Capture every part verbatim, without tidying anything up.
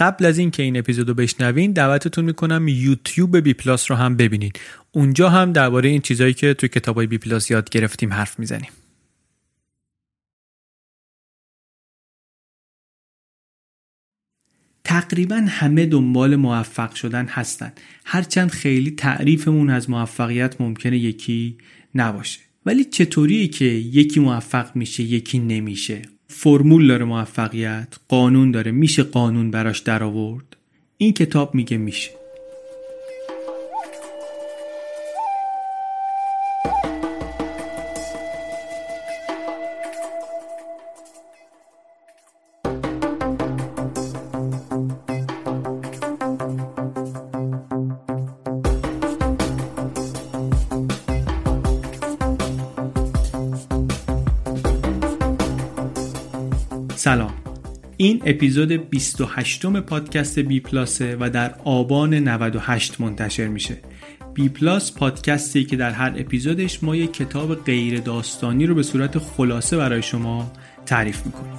قبل از این که این اپیزودو بشنوین دعوتتون میکنم یوتیوب بی پلاس رو هم ببینین. اونجا هم درباره این چیزایی که توی کتابای بی پلاس یاد گرفتیم حرف میزنیم. تقریبا همه دنبال موفق شدن هستن، هرچند خیلی تعریفمون از موفقیت ممکنه یکی نباشه. ولی چطوریه که یکی موفق میشه یکی نمیشه؟ فرمول داره موفقیت، قانون داره، میشه قانون براش در آورد؟ این کتاب میگه میشه. سلام، این اپیزود بیست و هشتم پادکست بی پلاس و در آبان نود و هشت منتشر میشه. بی پلاس پادکستی که در هر اپیزودش ما یک کتاب غیر داستانی رو به صورت خلاصه برای شما تعریف میکنیم.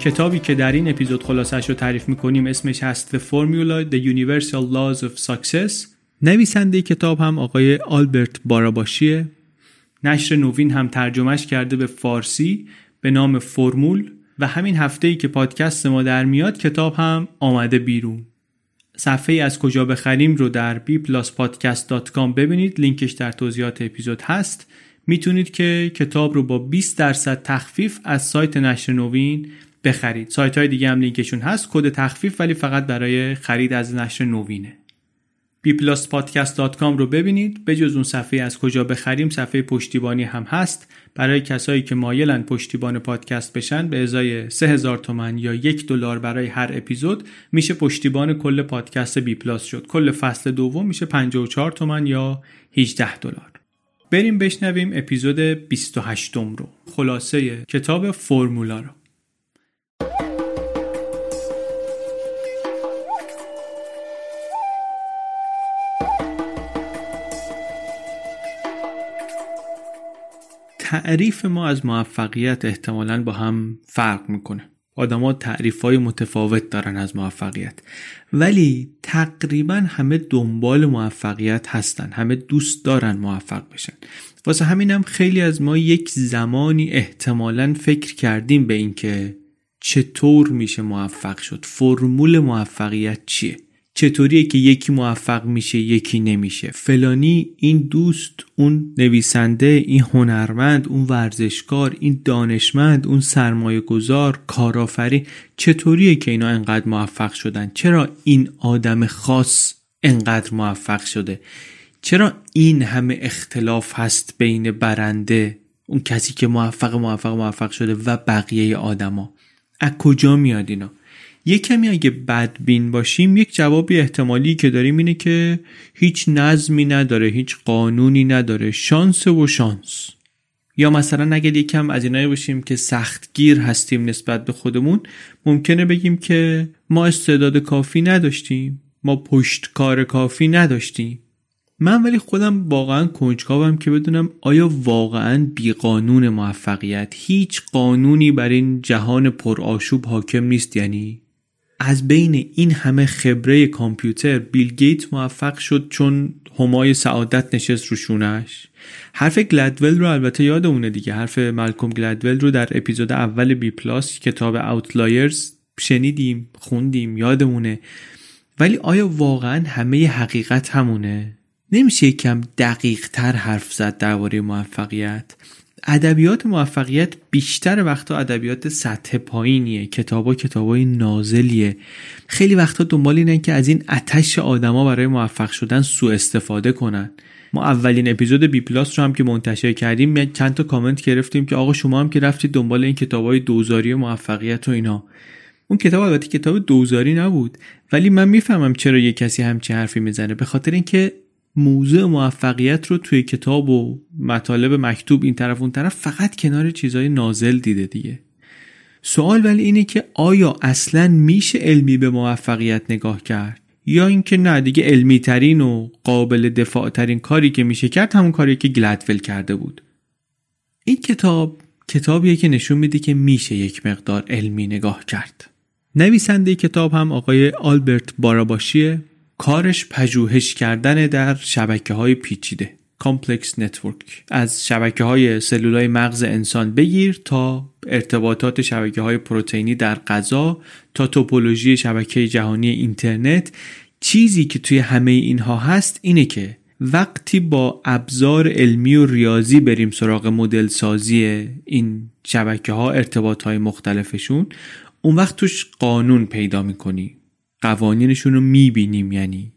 کتابی که در این اپیزود خلاصه‌اش رو تعریف می‌کنیم اسمش هست The Formula: The Universal Laws of Success. نویسنده کتاب هم آقای آلبرت باراباشیه. نشر نوین هم ترجمهش کرده به فارسی به نام فرمول و همین هفته‌ای که پادکست ما در میاد کتاب هم آمده بیرون. صفحه از کجا بخریم رو در بی پلاس پادکست دات کام ببینید، لینکش در توضیحات اپیزود هست. میتونید که کتاب رو با بیست درصد تخفیف از سایت نشر نوین بخرید. سایت های دیگه هم لینکشون هست، کد تخفیف ولی فقط برای خرید از نشر نوینه. بی پلاس پادکست دات کام رو ببینید. بجز اون صفحه از کجا بخریم صفحه پشتیبانی هم هست برای کسایی که مایلن پشتیبان پادکست بشن. به ازای سه هزار تومان یا یک دلار برای هر اپیزود میشه پشتیبان کل پادکست بی پلاس شد. کل فصل دوم میشه پنجاه و چهار تومان یا هجده دلار. بریم بشنویم اپیزود بیست و هشتم رو، خلاصه کتاب فرمولا رو. تعریف ما از موفقیت احتمالاً با هم فرق میکنه. آدم‌ها تعریف‌های متفاوت دارن از موفقیت، ولی تقریباً همه دنبال موفقیت هستن، همه دوست دارن موفق بشن. واسه همینم خیلی از ما یک زمانی احتمالاً فکر کردیم به این که چطور میشه موفق شد، فرمول موفقیت چیه، چطوریه که یکی موفق میشه یکی نمیشه، فلانی، این دوست، اون نویسنده، این هنرمند، اون ورزشکار، این دانشمند، اون سرمایه گذار، کارآفرین، چطوریه که اینا انقدر موفق شدن، چرا این آدم خاص انقدر موفق شده، چرا این همه اختلاف هست بین برنده، اون کسی که موفق موفق موفق شده و بقیه آدما. از کجا میاد اینا؟ یک کمی اگه بدبین باشیم، یک جوابی احتمالی که داریم اینه که هیچ نظمی نداره، هیچ قانونی نداره، شانس و شانس. یا مثلا اگه یک کم از اینایی باشیم که سختگیر هستیم نسبت به خودمون، ممکنه بگیم که ما استعداد کافی نداشتیم، ما پشتکار کافی نداشتیم. من ولی خودم واقعا کنجکاوم که بدونم آیا واقعا بی قانون موفقیت هیچ قانونی بر این جهان پرآشوب حاکم نیست؟ یعنی از بین این همه خبره کامپیوتر، بیل گیت موفق شد چون همای سعادت نشست رو شونش. حرف گلدول رو البته یادمونه دیگه، حرف مالکوم گلدول رو در اپیزود اول بی پلاس کتاب اوتلایرز شنیدیم، خوندیم، یادمونه. ولی آیا واقعا همه حقیقت همونه؟ نمیشه کم دقیق تر حرف زد درباره موفقیت؟ ادبیات موفقیت بیشتر وقتا ادبیات سطح پایینیه، کتابا کتابای نازلیه. خیلی وقتا دنبال اینن که از این آتش آدما برای موفق شدن سوء استفاده کنن. ما اولین اپیزود بی پلاس رو هم که منتشر کردیم چند تا کامنت گرفتیم که آقا شما هم که رفتید دنبال این کتابای دوزاری موفقیت و اینا. اون کتاب البته کتاب دوزاری نبود، ولی من میفهمم چرا یه کسی همچی حرفی میزنه، به خاطر اینکه موضوع موفقیت رو توی کتاب و مطالب مکتوب این طرف اون طرف فقط کنار چیزای نازل دیده دیگه. سوال ولی اینه که آیا اصلاً میشه علمی به موفقیت نگاه کرد؟ یا اینکه نه دیگه، علمی ترین و قابل دفاع ترین کاری که میشه کرد همون کاری که گلدول کرده بود. این کتاب کتابیه که نشون میده که میشه یک مقدار علمی نگاه کرد. نویسنده کتاب هم آقای آلبرت باراباشیه. کارش پژوهش کردن در شبکه‌های پیچیده، کامپلکس نتورک، از شبکه‌های سلولای مغز انسان بگیر تا ارتباطات شبکه‌های پروتئینی در غذا تا توپولوژی شبکه جهانی اینترنت. چیزی که توی همه اینها هست اینه که وقتی با ابزار علمی و ریاضی بریم سراغ مدل سازی این شبکه‌ها، ارتباط‌های مختلفشون، اون وقت توش قانون پیدا می‌کنی، قوانینشون رو میبینیم. یعنی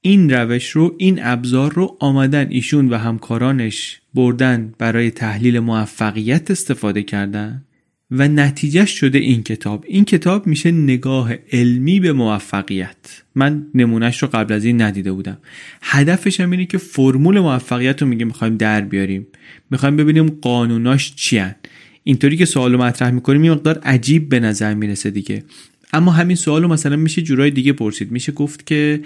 این روش رو، این ابزار رو آمدن ایشون و همکارانش بردن برای تحلیل موفقیت استفاده کردن و نتیجهش شده این کتاب. این کتاب میشه نگاه علمی به موفقیت. من نمونهش رو قبل از این ندیده بودم. هدفش هم اینه که فرمول موفقیت رو میگه میخوایم در بیاریم، میخوایم ببینیم قانوناش چی هن. اینطوری که سوال رو مطرح میکنیم یه مقدار عجیب به نظر میرسه دیگه. اما همین سوالو مثلا میشه جورای دیگه پرسید. میشه گفت که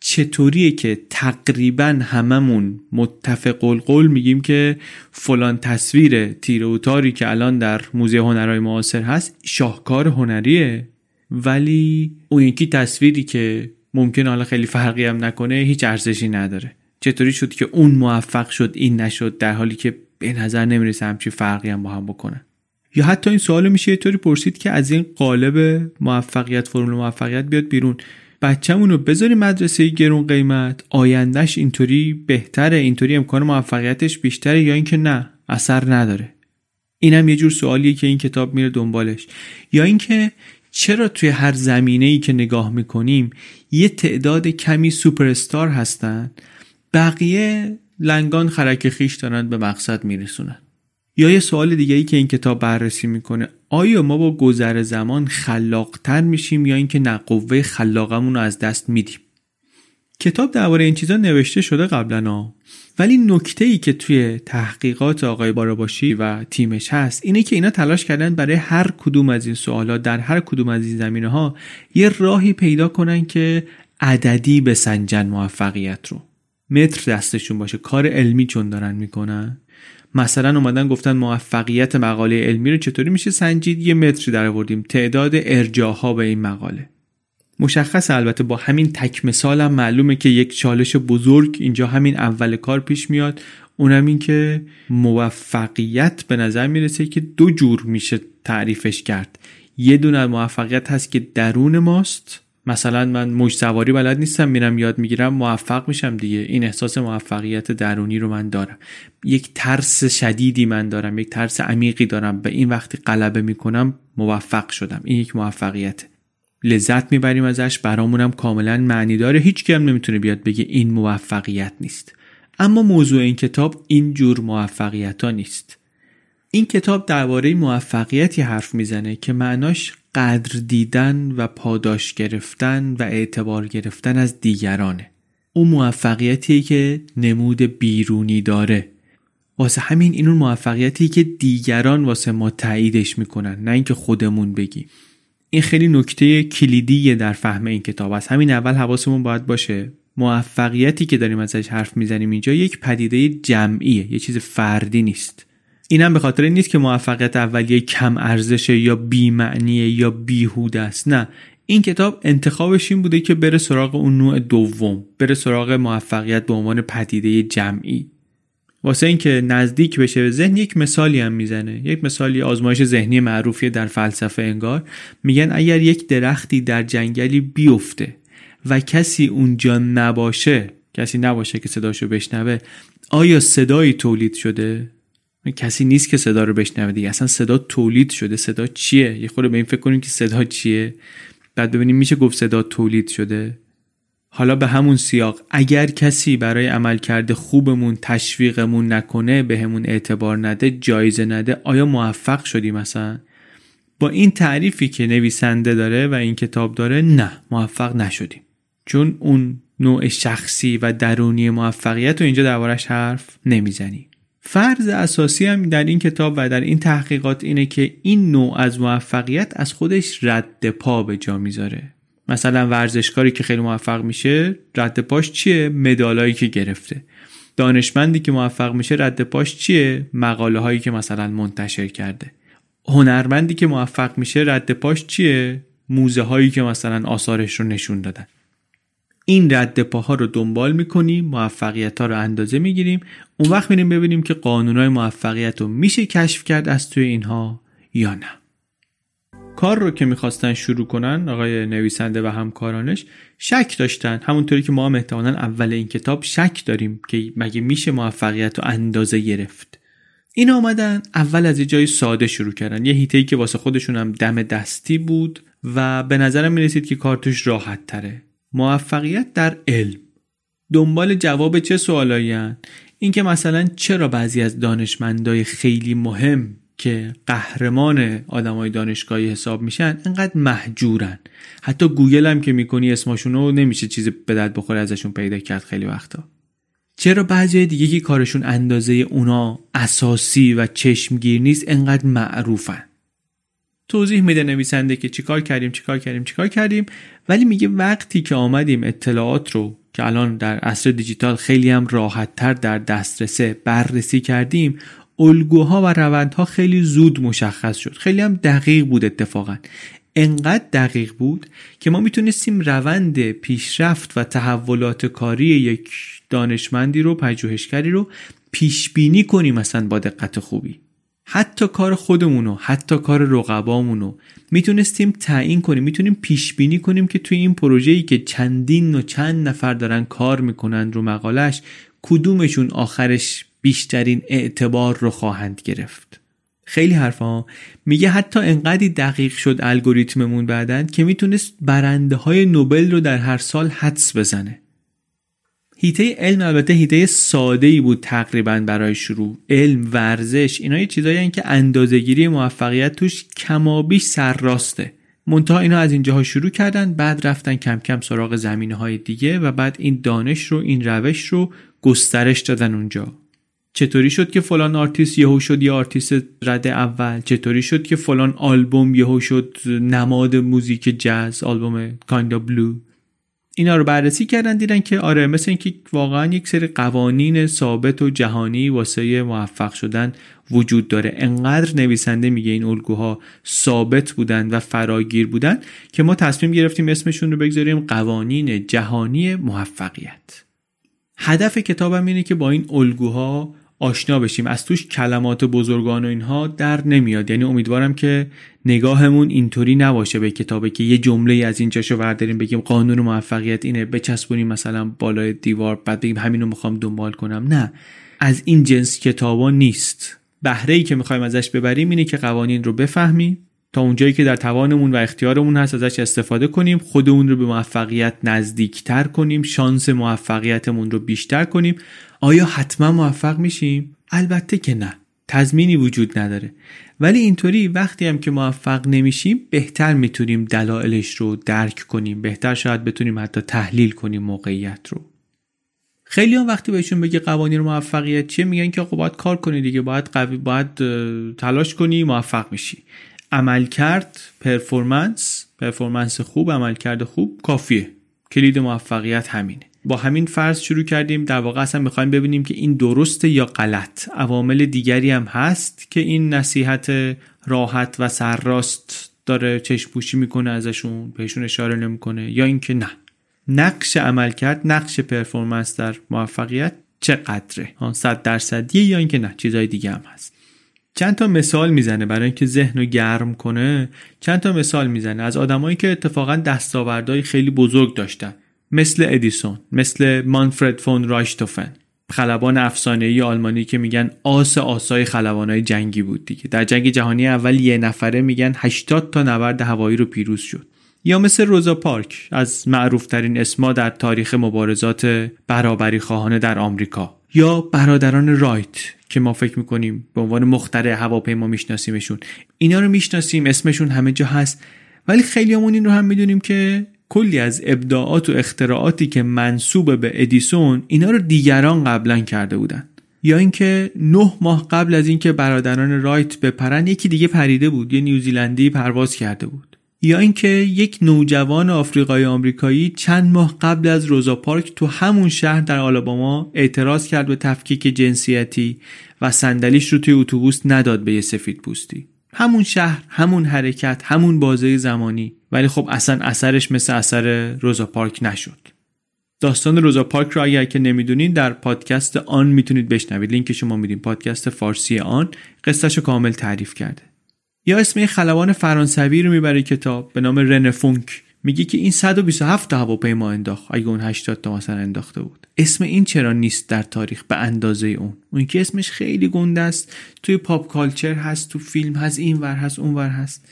چطوریه که تقریبا هممون متفق القول میگیم که فلان تصویر تیره و تاری که الان در موزه هنرهای معاصر هست شاهکار هنریه، ولی اون یکی تصویری که ممکنه حالا خیلی فرقی هم نکنه هیچ ارزشی نداره. چطوری شد که اون موفق شد این نشد، در حالی که به نظر نمیرسه همچی فرقی هم با هم بکنن؟ یا حتی این سوالو میشه یه طوری پرسید که از این قالب موفقیت، فرمول موفقیت بیاد بیرون. بچه‌مون رو بذاریم مدرسه گرون قیمت، آیندهش اینطوری بهتره، اینطوری امکان موفقیتش بیشتره، یا اینکه نه اثر نداره. اینم یه جور سوالیه که این کتاب میره دنبالش. یا اینکه چرا توی هر زمینه‌ای که نگاه میکنیم یه تعداد کمی سوپر استار هستن، بقیه لنگان خرک خیش دارن به مقصد میرسونن. یا یه سوال دیگه‌ای که این کتاب بررسی میکنه، آیا ما با گذر زمان خلاق‌تر میشیم یا اینکه نه قوه خلاقمون رو از دست میدیم؟ کتاب درباره این چیزا نوشته شده قبلا، ولی نکته‌ای که توی تحقیقات آقای باراباشی و تیمش هست اینه که اینا تلاش کردن برای هر کدوم از این سوالا در هر کدوم از این زمینه‌ها یه راهی پیدا کنن که عددی بسنجن موفقیت رو. متر دستشون باشه، کار علمی چون دارن میکنن. مثلا اومدن گفتن موفقیت مقاله علمی رو چطوری میشه سنجید؟ یه متری در آوردیم، تعداد ارجاع‌ها به این مقاله. مشخص البته با همین تک مثال هم معلومه که یک چالش بزرگ اینجا همین اول کار پیش میاد، اونم این که موفقیت به نظر میرسه که دو جور میشه تعریفش کرد. یه دونه موفقیت هست که درون ماست، مثلا من موج سواری بلد نیستم، میرم یاد میگیرم موفق میشم دیگه، این احساس موفقیت درونی رو من دارم. یک ترس شدیدی من دارم، یک ترس عمیقی دارم، به این وقتی غلبه میکنم موفق شدم، این یک موفقیت. لذت میبریم ازش، برامونم کاملا معنی داره، هیچ کی هم نمیتونه بیاد بگه این موفقیت نیست. اما موضوع این کتاب این جور موفقیت‌ها نیست. این کتاب درباره موفقیتی حرف میزنه که معناش قدر دیدن و پاداش گرفتن و اعتبار گرفتن از دیگرانه. اون موفقیتی که نمود بیرونی داره. واسه همین این اون موفقیتی که دیگران واسه ما تاییدش میکنن، نه اینکه خودمون بگیم. این خیلی نکته کلیدیه در فهم این کتاب است. همین اول حواسمون باید باشه موفقیتی که داریم ازش حرف میزنیم اینجا یک پدیده جمعیه، یه چیز فردی نیست. اینم به خاطر این نیست که موفقیت اولیه کم ارزشه یا بی معنیه یا بیهوده است. نه، این کتاب انتخابش این بوده که بره سراغ اون نوع دوم، بره سراغ موفقیت به عنوان پدیده جمعی. واسه این که نزدیک بشه به ذهن یک مثالی هم میزنه، یک مثالی آزمایش ذهنی معروفیه در فلسفه انگار. میگن اگر یک درختی در جنگلی بیفته و کسی اونجا نباشه، کسی نباشه که صداشو بشنوه، آیا صدایی تولید شده؟ کسی نیست که صدا رو بشنوه دیگه. اصلا صدا تولید شده، صدا چیه؟ یه خورده به این فکر کنیم که صدا چیه، بعد ببینیم میشه گفت صدا تولید شده. حالا به همون سیاق اگر کسی برای عملکرد خوبمون تشویقمون نکنه، بهمون اعتبار نده، جایزه نده، آیا موفق شدیم؟ مثلا با این تعریفی که نویسنده داره و این کتاب داره، نه، موفق نشدیم. چون اون نوع شخصی و درونی موفقیت رو اینجا دربارش حرف نمیزنی. فرض اساسی هم در این کتاب و در این تحقیقات اینه که این نوع از موفقیت از خودش رد پا به جا میذاره. مثلا ورزشکاری که خیلی موفق میشه، رد پاش چیه؟ مدالایی که گرفته. دانشمندی که موفق میشه، رد پاش چیه؟ مقاله هایی که مثلا منتشر کرده. هنرمندی که موفق میشه، رد پاش چیه؟ موزه هایی که مثلا آثارش رو نشون دادن. این رد پاها رو دنبال میکنیم، موفقیت ها رو اندازه میگیریم، اون وقت میریم ببینیم که قانونهای موفقیت رو میشه کشف کرد از توی اینها یا نه. کار رو که میخواستن شروع کنن آقای نویسنده و همکارانش شک داشتن، همونطوری که ما هم احتمالاً اول این کتاب شک داریم که مگه میشه موفقیت رو اندازه گرفت. این اومدن اول از یه جای ساده شروع کردن، یه هیته‌ای که واسه خودشون هم دم دستی بود و به نظرم میرسید که کار توش راحت تره. موفقیت در علم. دنبال جواب چه سوالایی هن؟ این که مثلا چرا بعضی از دانشمندای خیلی مهم که قهرمان آدمای دانشگاهی حساب میشن انقدر محجورن، حتی گوگل هم که میکنی اسمشونو نمیشه چیز به درد بخوره ازشون پیدا کرد خیلی وقتا. چرا بعضی دیگه که کارشون اندازه اونا اساسی و چشمگیر نیست انقدر معروفن. توضیح میده نویسنده که چیکار کردیم چیکار کردیم چیکار کردیم، ولی میگه وقتی که آمدیم اطلاعات رو که الان در عصر دیجیتال خیلی هم راحت‌تر در دسترسه بررسی کردیم، الگوها و روندها خیلی زود مشخص شد. خیلی هم دقیق بود، اتفاقا انقدر دقیق بود که ما میتونستیم روند پیشرفت و تحولات کاری یک دانشمندی رو، پژوهشگری رو پیش بینی کنیم مثلا با دقت خوبی. حتی کار خودمونو، حتی کار رقبامونو میتونستیم تعیین کنیم، میتونیم پیش بینی کنیم که توی این پروژه‌ای که چندین و چند نفر دارن کار میکنن رو مقالش، کدومشون آخرش بیشترین اعتبار رو خواهند گرفت. خیلی حرفا میگه حتی انقدر دقیق شد الگوریتممون بعدن که میتونست برنده های نوبل رو در هر سال حدس بزنه. هیته علم البته هیته ساده‌ای بود تقریباً برای شروع. علم، ورزش، اینا یه چیزایی هستن که اندازه‌گیری موفقیت توش کمابیش سرراسته. منتها اینا از اینجاها شروع کردن، بعد رفتن کم کم سراغ زمینه‌های دیگه و بعد این دانش رو، این روش رو گسترش دادن اونجا. چطوری شد که فلان آرتیست یهو شد یه آرتیست رده اول؟ چطوری شد که فلان آلبوم یهو شد نماد موزیک جاز، آلبوم Kind of Blue؟ اینا رو بررسی کردن، دیدن که آره، مثل اینکه واقعا یک سری قوانین ثابت و جهانی واسه موفق شدن وجود داره. انقدر نویسنده میگه این الگوها ثابت بودن و فراگیر بودن که ما تصمیم گرفتیم اسمشون رو بگذاریم قوانین جهانی موفقیت. هدف کتابم اینه که با این الگوها آشنا بشیم، از توش کلمات بزرگان و اینها در نمیاد. یعنی امیدوارم که نگاهمون اینطوری نباشه به کتابه که یه جمله از اینجاشو برداریم بگیم قانون موفقیت اینه، بچسبونیم مثلا بالای دیوار، بعد بگیم همینو میخوام دنبال کنم. نه، از این جنس کتابا نیست. بهره‌ای که میخوایم ازش ببریم اینه که قوانین رو بفهمیم، تا اونجایی که در توانمون و اختیارمون هست ازش استفاده کنیم، خودمون رو به موفقیت نزدیکتر کنیم، شانس موفقیتمون رو بیشتر کنیم. آیا حتما موفق میشیم؟ البته که نه. تضمینی وجود نداره. ولی اینطوری وقتی هم که موفق نمیشیم بهتر میتونیم دلایلش رو درک کنیم، بهتر شاید بتونیم حتی تحلیل کنیم موقعیت رو. خیلی هم وقتی بهشون بگی قوانین موفقیت چیه میگن که خب باید کار کنی دیگه، باید قوی، باید تلاش کنی موفق میشی. عملکرد، پرفورمنس، پرفورمنس خوب، عملکرد خوب کافیه. کلید موفقیت همینه. با همین فرض شروع کردیم، در واقع اصلا میخوایم ببینیم که این درسته یا غلط. عوامل دیگری هم هست که این نصیحت راحت و سرراست داره چشم پوشی میکنه ازشون، بهشون اشاره نمیکنه، یا اینکه نه، نقش عملکرد، نقش پرفورمنس در موفقیت چقدره، صد درصدیه یا اینکه نه چیزای دیگه هم هست. چند تا مثال میزنه برای اینکه ذهنو گرم کنه. چند تا مثال میزنه از آدمایی که اتفاقا دستاوردهای خیلی بزرگ داشتن، مثل ادیسون، مثل مانفرد فون رایشتوفن، خلبان افسانه‌ای آلمانی که میگن آس آسای خلبانای جنگی بود دیگه. در جنگ جهانی اول یه نفره میگن هشتاد تا نبرد هوایی رو پیروز شد. یا مثل روزا پارک، از معروفترین اسما در تاریخ مبارزات برابری خواهانه در آمریکا. یا برادران رایت که ما فکر میکنیم به عنوان مخترع هواپیما میشناسیمشون. اینا رو میشناسیم، اسمشون همه جا هست، ولی خیلیامون این رو هم میدونیم که کلی از ابداعات و اختراعاتی که منسوب به ادیسون، اینا رو دیگران قبلا کرده بودن. یا اینکه نه ماه قبل از اینکه برادران رایت بپرن یکی دیگه پریده بود، یه نیوزیلندی پرواز کرده بود. یا اینکه یک نوجوان آفریقایی آمریکایی چند ماه قبل از روزا پارک تو همون شهر در آلاباما اعتراض کرد به تفکیک جنسیتی و صندلیش رو توی اتوبوس نداد به یه سفیدپوستی. همون شهر، همون حرکت، همون بازه زمانی، ولی خب اصلا اثرش مثل اثر روزا پارک نشد. داستان روزا پارک رو اگر که نمیدونین در پادکست آن میتونید بشنوید، لینکش رو ما میدیم، پادکست فارسی آن قصه‌شو کامل تعریف کرده. یا اسم خلبان فرانسوی رو میبره کتاب به نام رنه فونک، میگه که این صد و بیست و هفت تا هواپیما انداخت اگه اون هشتاد تا مثلا انداخته بود. اسم این چرا نیست در تاریخ به اندازه اون؟ اون که اسمش خیلی گنده است، توی پاپ کالچر هست، تو فیلم هست، اینور هست، اونور هست.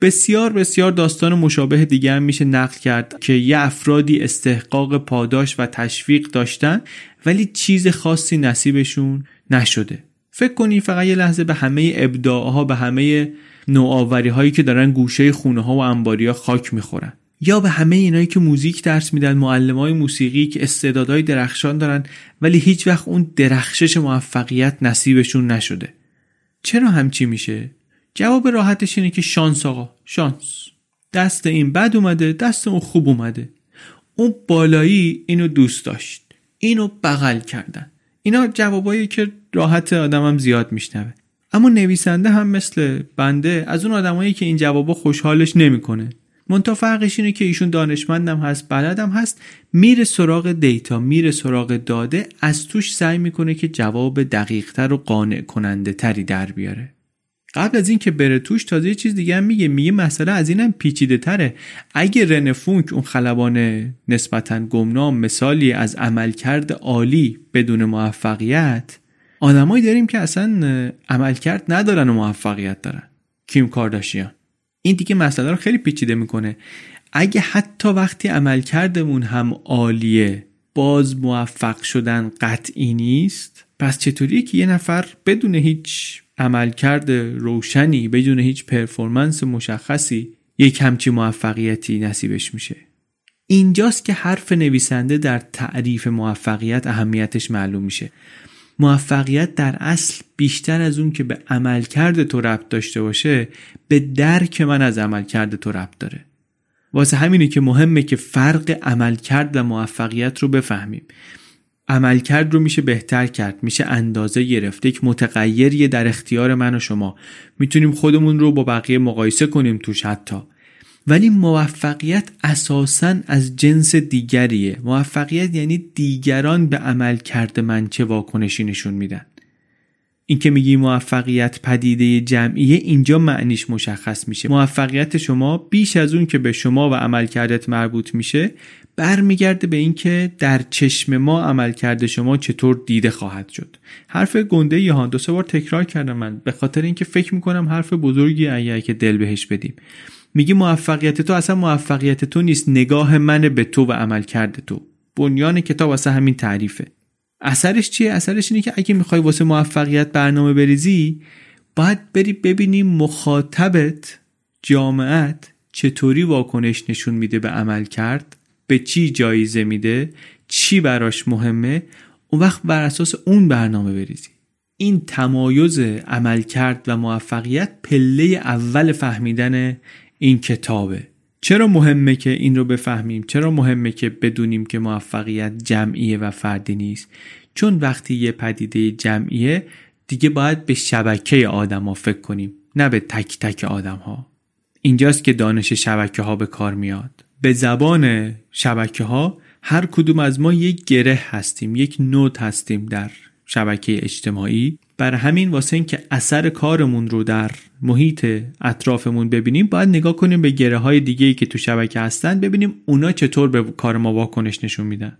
بسیار بسیار داستان مشابه دیگه هم میشه نقل کرد که یه افرادی استحقاق پاداش و تشویق داشتن ولی چیز خاصی نصیبشون نشده. فکر کنی فقط یه لحظه به همه ابداعها، به همه نوآوری‌هایی که دارن گوشه خونه‌ها و انباری‌ها خاک می‌خورن، یا به همه اینایی که موزیک درس میدن، معلمای موسیقی که استعدادهای درخشان دارن ولی هیچ وقت اون درخشش موفقیت نصیبشون نشده. چرا همچی میشه؟ جواب راحتش اینه که شانس آقا، شانس. دست این بد اومده، دست اون خوب اومده. اون بالایی اینو دوست داشت، اینو بغل کردن. اینا جوابایی که راحت آدمم زیاد میشنوه. اما نویسنده هم مثل بنده از اون آدمایی که این جوابا خوشحالش نمیکنه. منتها فرقش اینه که ایشون دانشمندم هست، بلدم هست، میره سراغ دیتا، میره سراغ داده، از توش سعی میکنه که جواب دقیق‌تر و قانع کننده تری در بیاره. قبل از این که بره توش تازه یه چیز دیگه هم میگه، میگه مسئله از اینم پیچیده تره. اگه رنه فونک، اون خلبان نسبتاً گمنام، مثالی از عملکرد عالی بدون موفقیت، آدمایی داریم که اصلا عملکرد ندارن و موفقیت دارن. کیم کارداشیان. این دیگه مسئله رو خیلی پیچیده میکنه. اگه حتی وقتی عملکردمون هم عالیه باز موفق شدن قطعی نیست، پس چطوریه که یه نفر بدون هیچ عملکرد روشنی، بدون هیچ پرفورمنس مشخصی، یک همچی موفقیتی نصیبش میشه؟ اینجاست که حرف نویسنده در تعریف موفقیت اهمیتش معلوم میشه. موفقیت در اصل بیشتر از اون که به عملکرد تو ربط داشته باشه، به درک من از عملکرد تو ربط داره. واسه همینه که مهمه که فرق عملکرد و موفقیت رو بفهمیم. عملکرد رو میشه بهتر کرد، میشه اندازه گرفت، یک متغیریه در اختیار من و شما، میتونیم خودمون رو با بقیه مقایسه کنیم توش حتی. ولی موفقیت اساساً از جنس دیگریه. موفقیت یعنی دیگران به عملکرد من چه واکنشی نشون میدن. این که میگی موفقیت پدیده جمعیه، اینجا معنیش مشخص میشه. موفقیت شما بیش از اون که به شما و عملکردت مربوط میشه، برمیگرده به این که در چشم ما عملکرد شما چطور دیده خواهد شد. حرف گنده یهان دو سه بار تکرار کردم من، به خاطر اینکه فکر میکنم حرف بزرگی اگه که دل بهش بدیم. میگی موفقیت تو اصلا موفقیت تو نیست، نگاه من به تو و عملکرد تو. بنیان کتاب اصلا همین تعریفه. اثرش چیه؟ اثرش اینه که اگه میخوای واسه موفقیت برنامه بریزی باید بری ببینی مخاطبت، جامعت چطوری واکنش نشون میده به عمل کرد، به چی جایزه میده، چی براش مهمه، اون وقت بر اساس اون برنامه بریزی. این تمایز عمل کرد و موفقیت پله اول فهمیدن این کتابه. چرا مهمه که این رو بفهمیم؟ چرا مهمه که بدونیم که موفقیت جمعیه و فردی نیست؟ چون وقتی یه پدیده جمعیه دیگه باید به شبکه آدم ها فکر کنیم، نه به تک تک آدم ها. اینجاست که دانش شبکه ها به کار میاد. به زبان شبکه ها هر کدوم از ما یک گره هستیم، یک نود هستیم در شبکه اجتماعی. بر همین واسه این که اثر کارمون رو در محیط اطرافمون ببینیم باید نگاه کنیم به گره های دیگه‌ای که تو شبکه هستن، ببینیم اونا چطور به کار ما واکنش نشون میدن.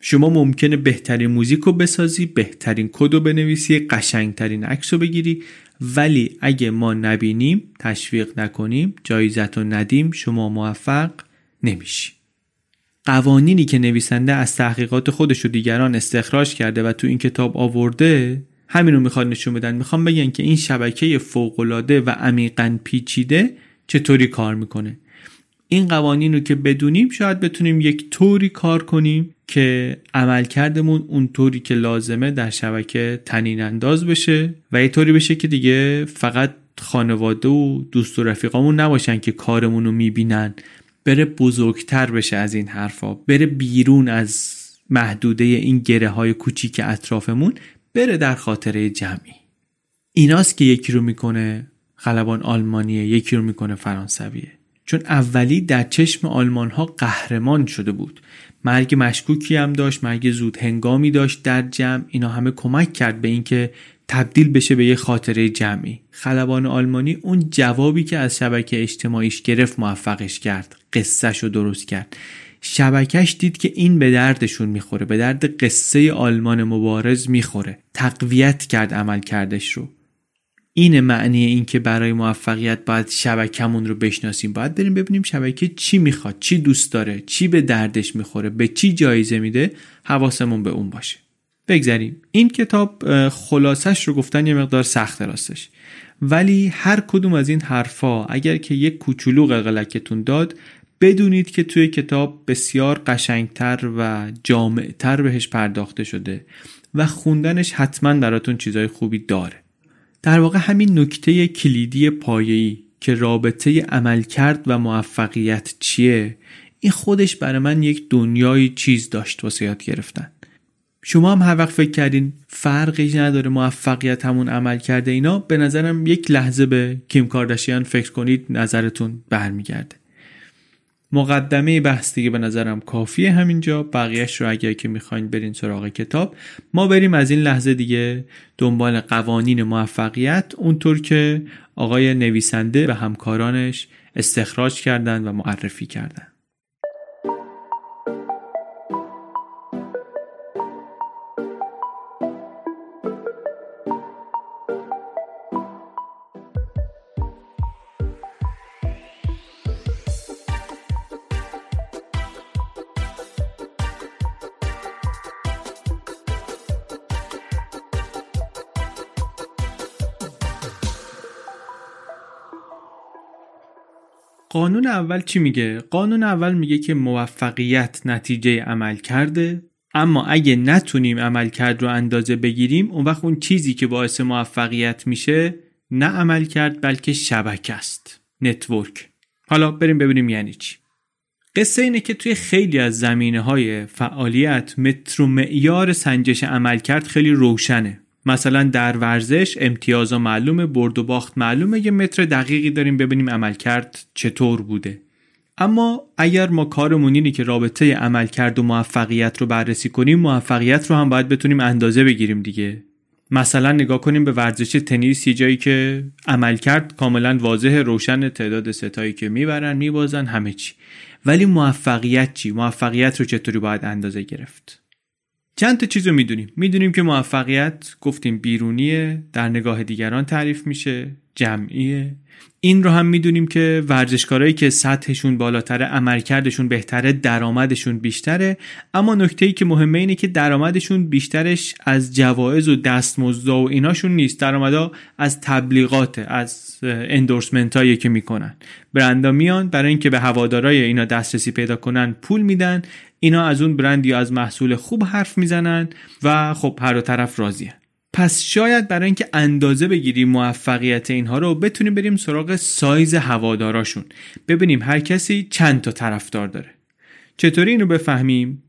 شما ممکنه بهترین موزیک رو بسازی، بهترین کد رو بنویسی، قشنگترین عکس رو بگیری، ولی اگه ما نبینیم، تشویق نکنیم، جایزت رو ندیم، شما موفق نمیشی. قوانینی که نویسنده از تحقیقات خودش و دیگران استخراج کرده و تو این کتاب آورده همین رو میخواد نشون بدن. میخوام بگن که این شبکه فوق‌العاده و عمیقاً پیچیده چطوری کار میکنه. این قوانین رو که بدونیم شاید بتونیم یک طوری کار کنیم که عملکردمون اون طوری که لازمه در شبکه طنین انداز بشه و یه طوری بشه که دیگه فقط خانواده و دوست و رفیقامون نباشن که کارمون رو میبینن، بره بزرگتر بشه از این حرفا، بره بیرون از محدوده این گره های کوچیک اطرافمون، بره در خاطره جمعی. ایناست که یکی رو میکنه خلبان آلمانیه، یکی رو میکنه فرانسویه. چون اولی در چشم آلمان ها قهرمان شده بود، مرگ مشکوکی هم داشت، مرگ زود هنگامی داشت در جمع، اینا همه کمک کرد به اینکه تبدیل بشه به یه خاطره جمعی. خلبان آلمانی اون جوابی که از شبکه اجتماعیش گرفت موفقش کرد، قصه‌شو درست کرد. شبکهش دید که این به دردشون میخوره، به درد قصه آلمان مبارز میخوره، تقویت کرد عمل کردش رو. این معنی این که برای موفقیت باید شبکه‌مون رو بشناسیم، باید بریم ببینیم شبکه چی میخواد، چی دوست داره، چی به دردش میخوره، به چی جایزه میده، حواسمون به اون باشه. بگذاریم این کتاب خلاصش رو گفتن یه مقدار سخته راستش، ولی هر کدوم از این حرفا اگر که یک کوچولو قلقلکتون داد، بدونید که توی کتاب بسیار قشنگتر و جامعتر بهش پرداخته شده و خوندنش حتما براتون چیزای خوبی داره. در واقع همین نکته کلیدی پایه‌ای که رابطه عملکرد و موفقیت چیه، این خودش برای من یک دنیای چیز داشت واسه یاد گرفتن. شما هم هر وقت فکر کردین فرقی نداره موفقیت همون عمل کرده اینا، به نظرم یک لحظه به کیم کارداشیان فکر کنید، نظرتون برمیگرده. مقدمه بحث دیگه به نظرم کافیه همینجا، بقیهش رو اگر که میخواین برین سراغ کتاب. ما بریم از این لحظه دیگه دنبال قوانین موفقیت اونطور که آقای نویسنده و همکارانش استخراج کردن و معرفی کردن. قانون اول چی میگه؟ قانون اول میگه که موفقیت نتیجه عمل کرده، اما اگه نتونیم عمل کرد رو اندازه بگیریم، اون وقت اون چیزی که باعث موفقیت میشه نه عمل کرد بلکه شبکه است، نتورک. حالا بریم ببینیم یعنی چی. قصه اینه که توی خیلی از زمینه‌های فعالیت متر و معیار سنجش عمل کرد خیلی روشنه. مثلا در ورزش امتیازا معلومه، برد و باخت معلومه، یه متر دقیقی داریم ببینیم عملکرد چطور بوده. اما اگر ما کارمون اینه که رابطه عملکرد و موفقیت رو بررسی کنیم، موفقیت رو هم باید بتونیم اندازه بگیریم دیگه. مثلا نگاه کنیم به ورزش تنیس، یه جایی که عملکرد کاملا واضحه، روشن، تعداد ستایی که میبرن، میبازن، همه چی. ولی موفقیت چی؟ موفقیت رو چطوری باید اندازه گرفت؟ چند تا چیزو میدونیم. میدونیم که موفقیت گفتیم بیرونیه، در نگاه دیگران تعریف میشه، جمعیه. این رو هم میدونیم که ورزشکارایی که سطحشون بالاتره، عملکردشون بهتره، درآمدشون بیشتره، اما نکته‌ای که مهمه اینه که درآمدشون بیشترش از جوایز و دستمزدها و ایناشون نیست، درآمدا از تبلیغات، از اندورسمنتایی که میکنن. برندا میان برای اینکه به هوادارای اینا دسترسی پیدا کنن پول میدن، اینا از اون برند یا از محصول خوب حرف میزنن و خب هر دو طرف راضیه. پس شاید برای اینکه اندازه بگیریم موفقیت اینها رو، بتونیم بریم سراغ سایز هواداراشون، ببینیم هر کسی چند تا طرفدار داره. چطوری اینو بفهمیم؟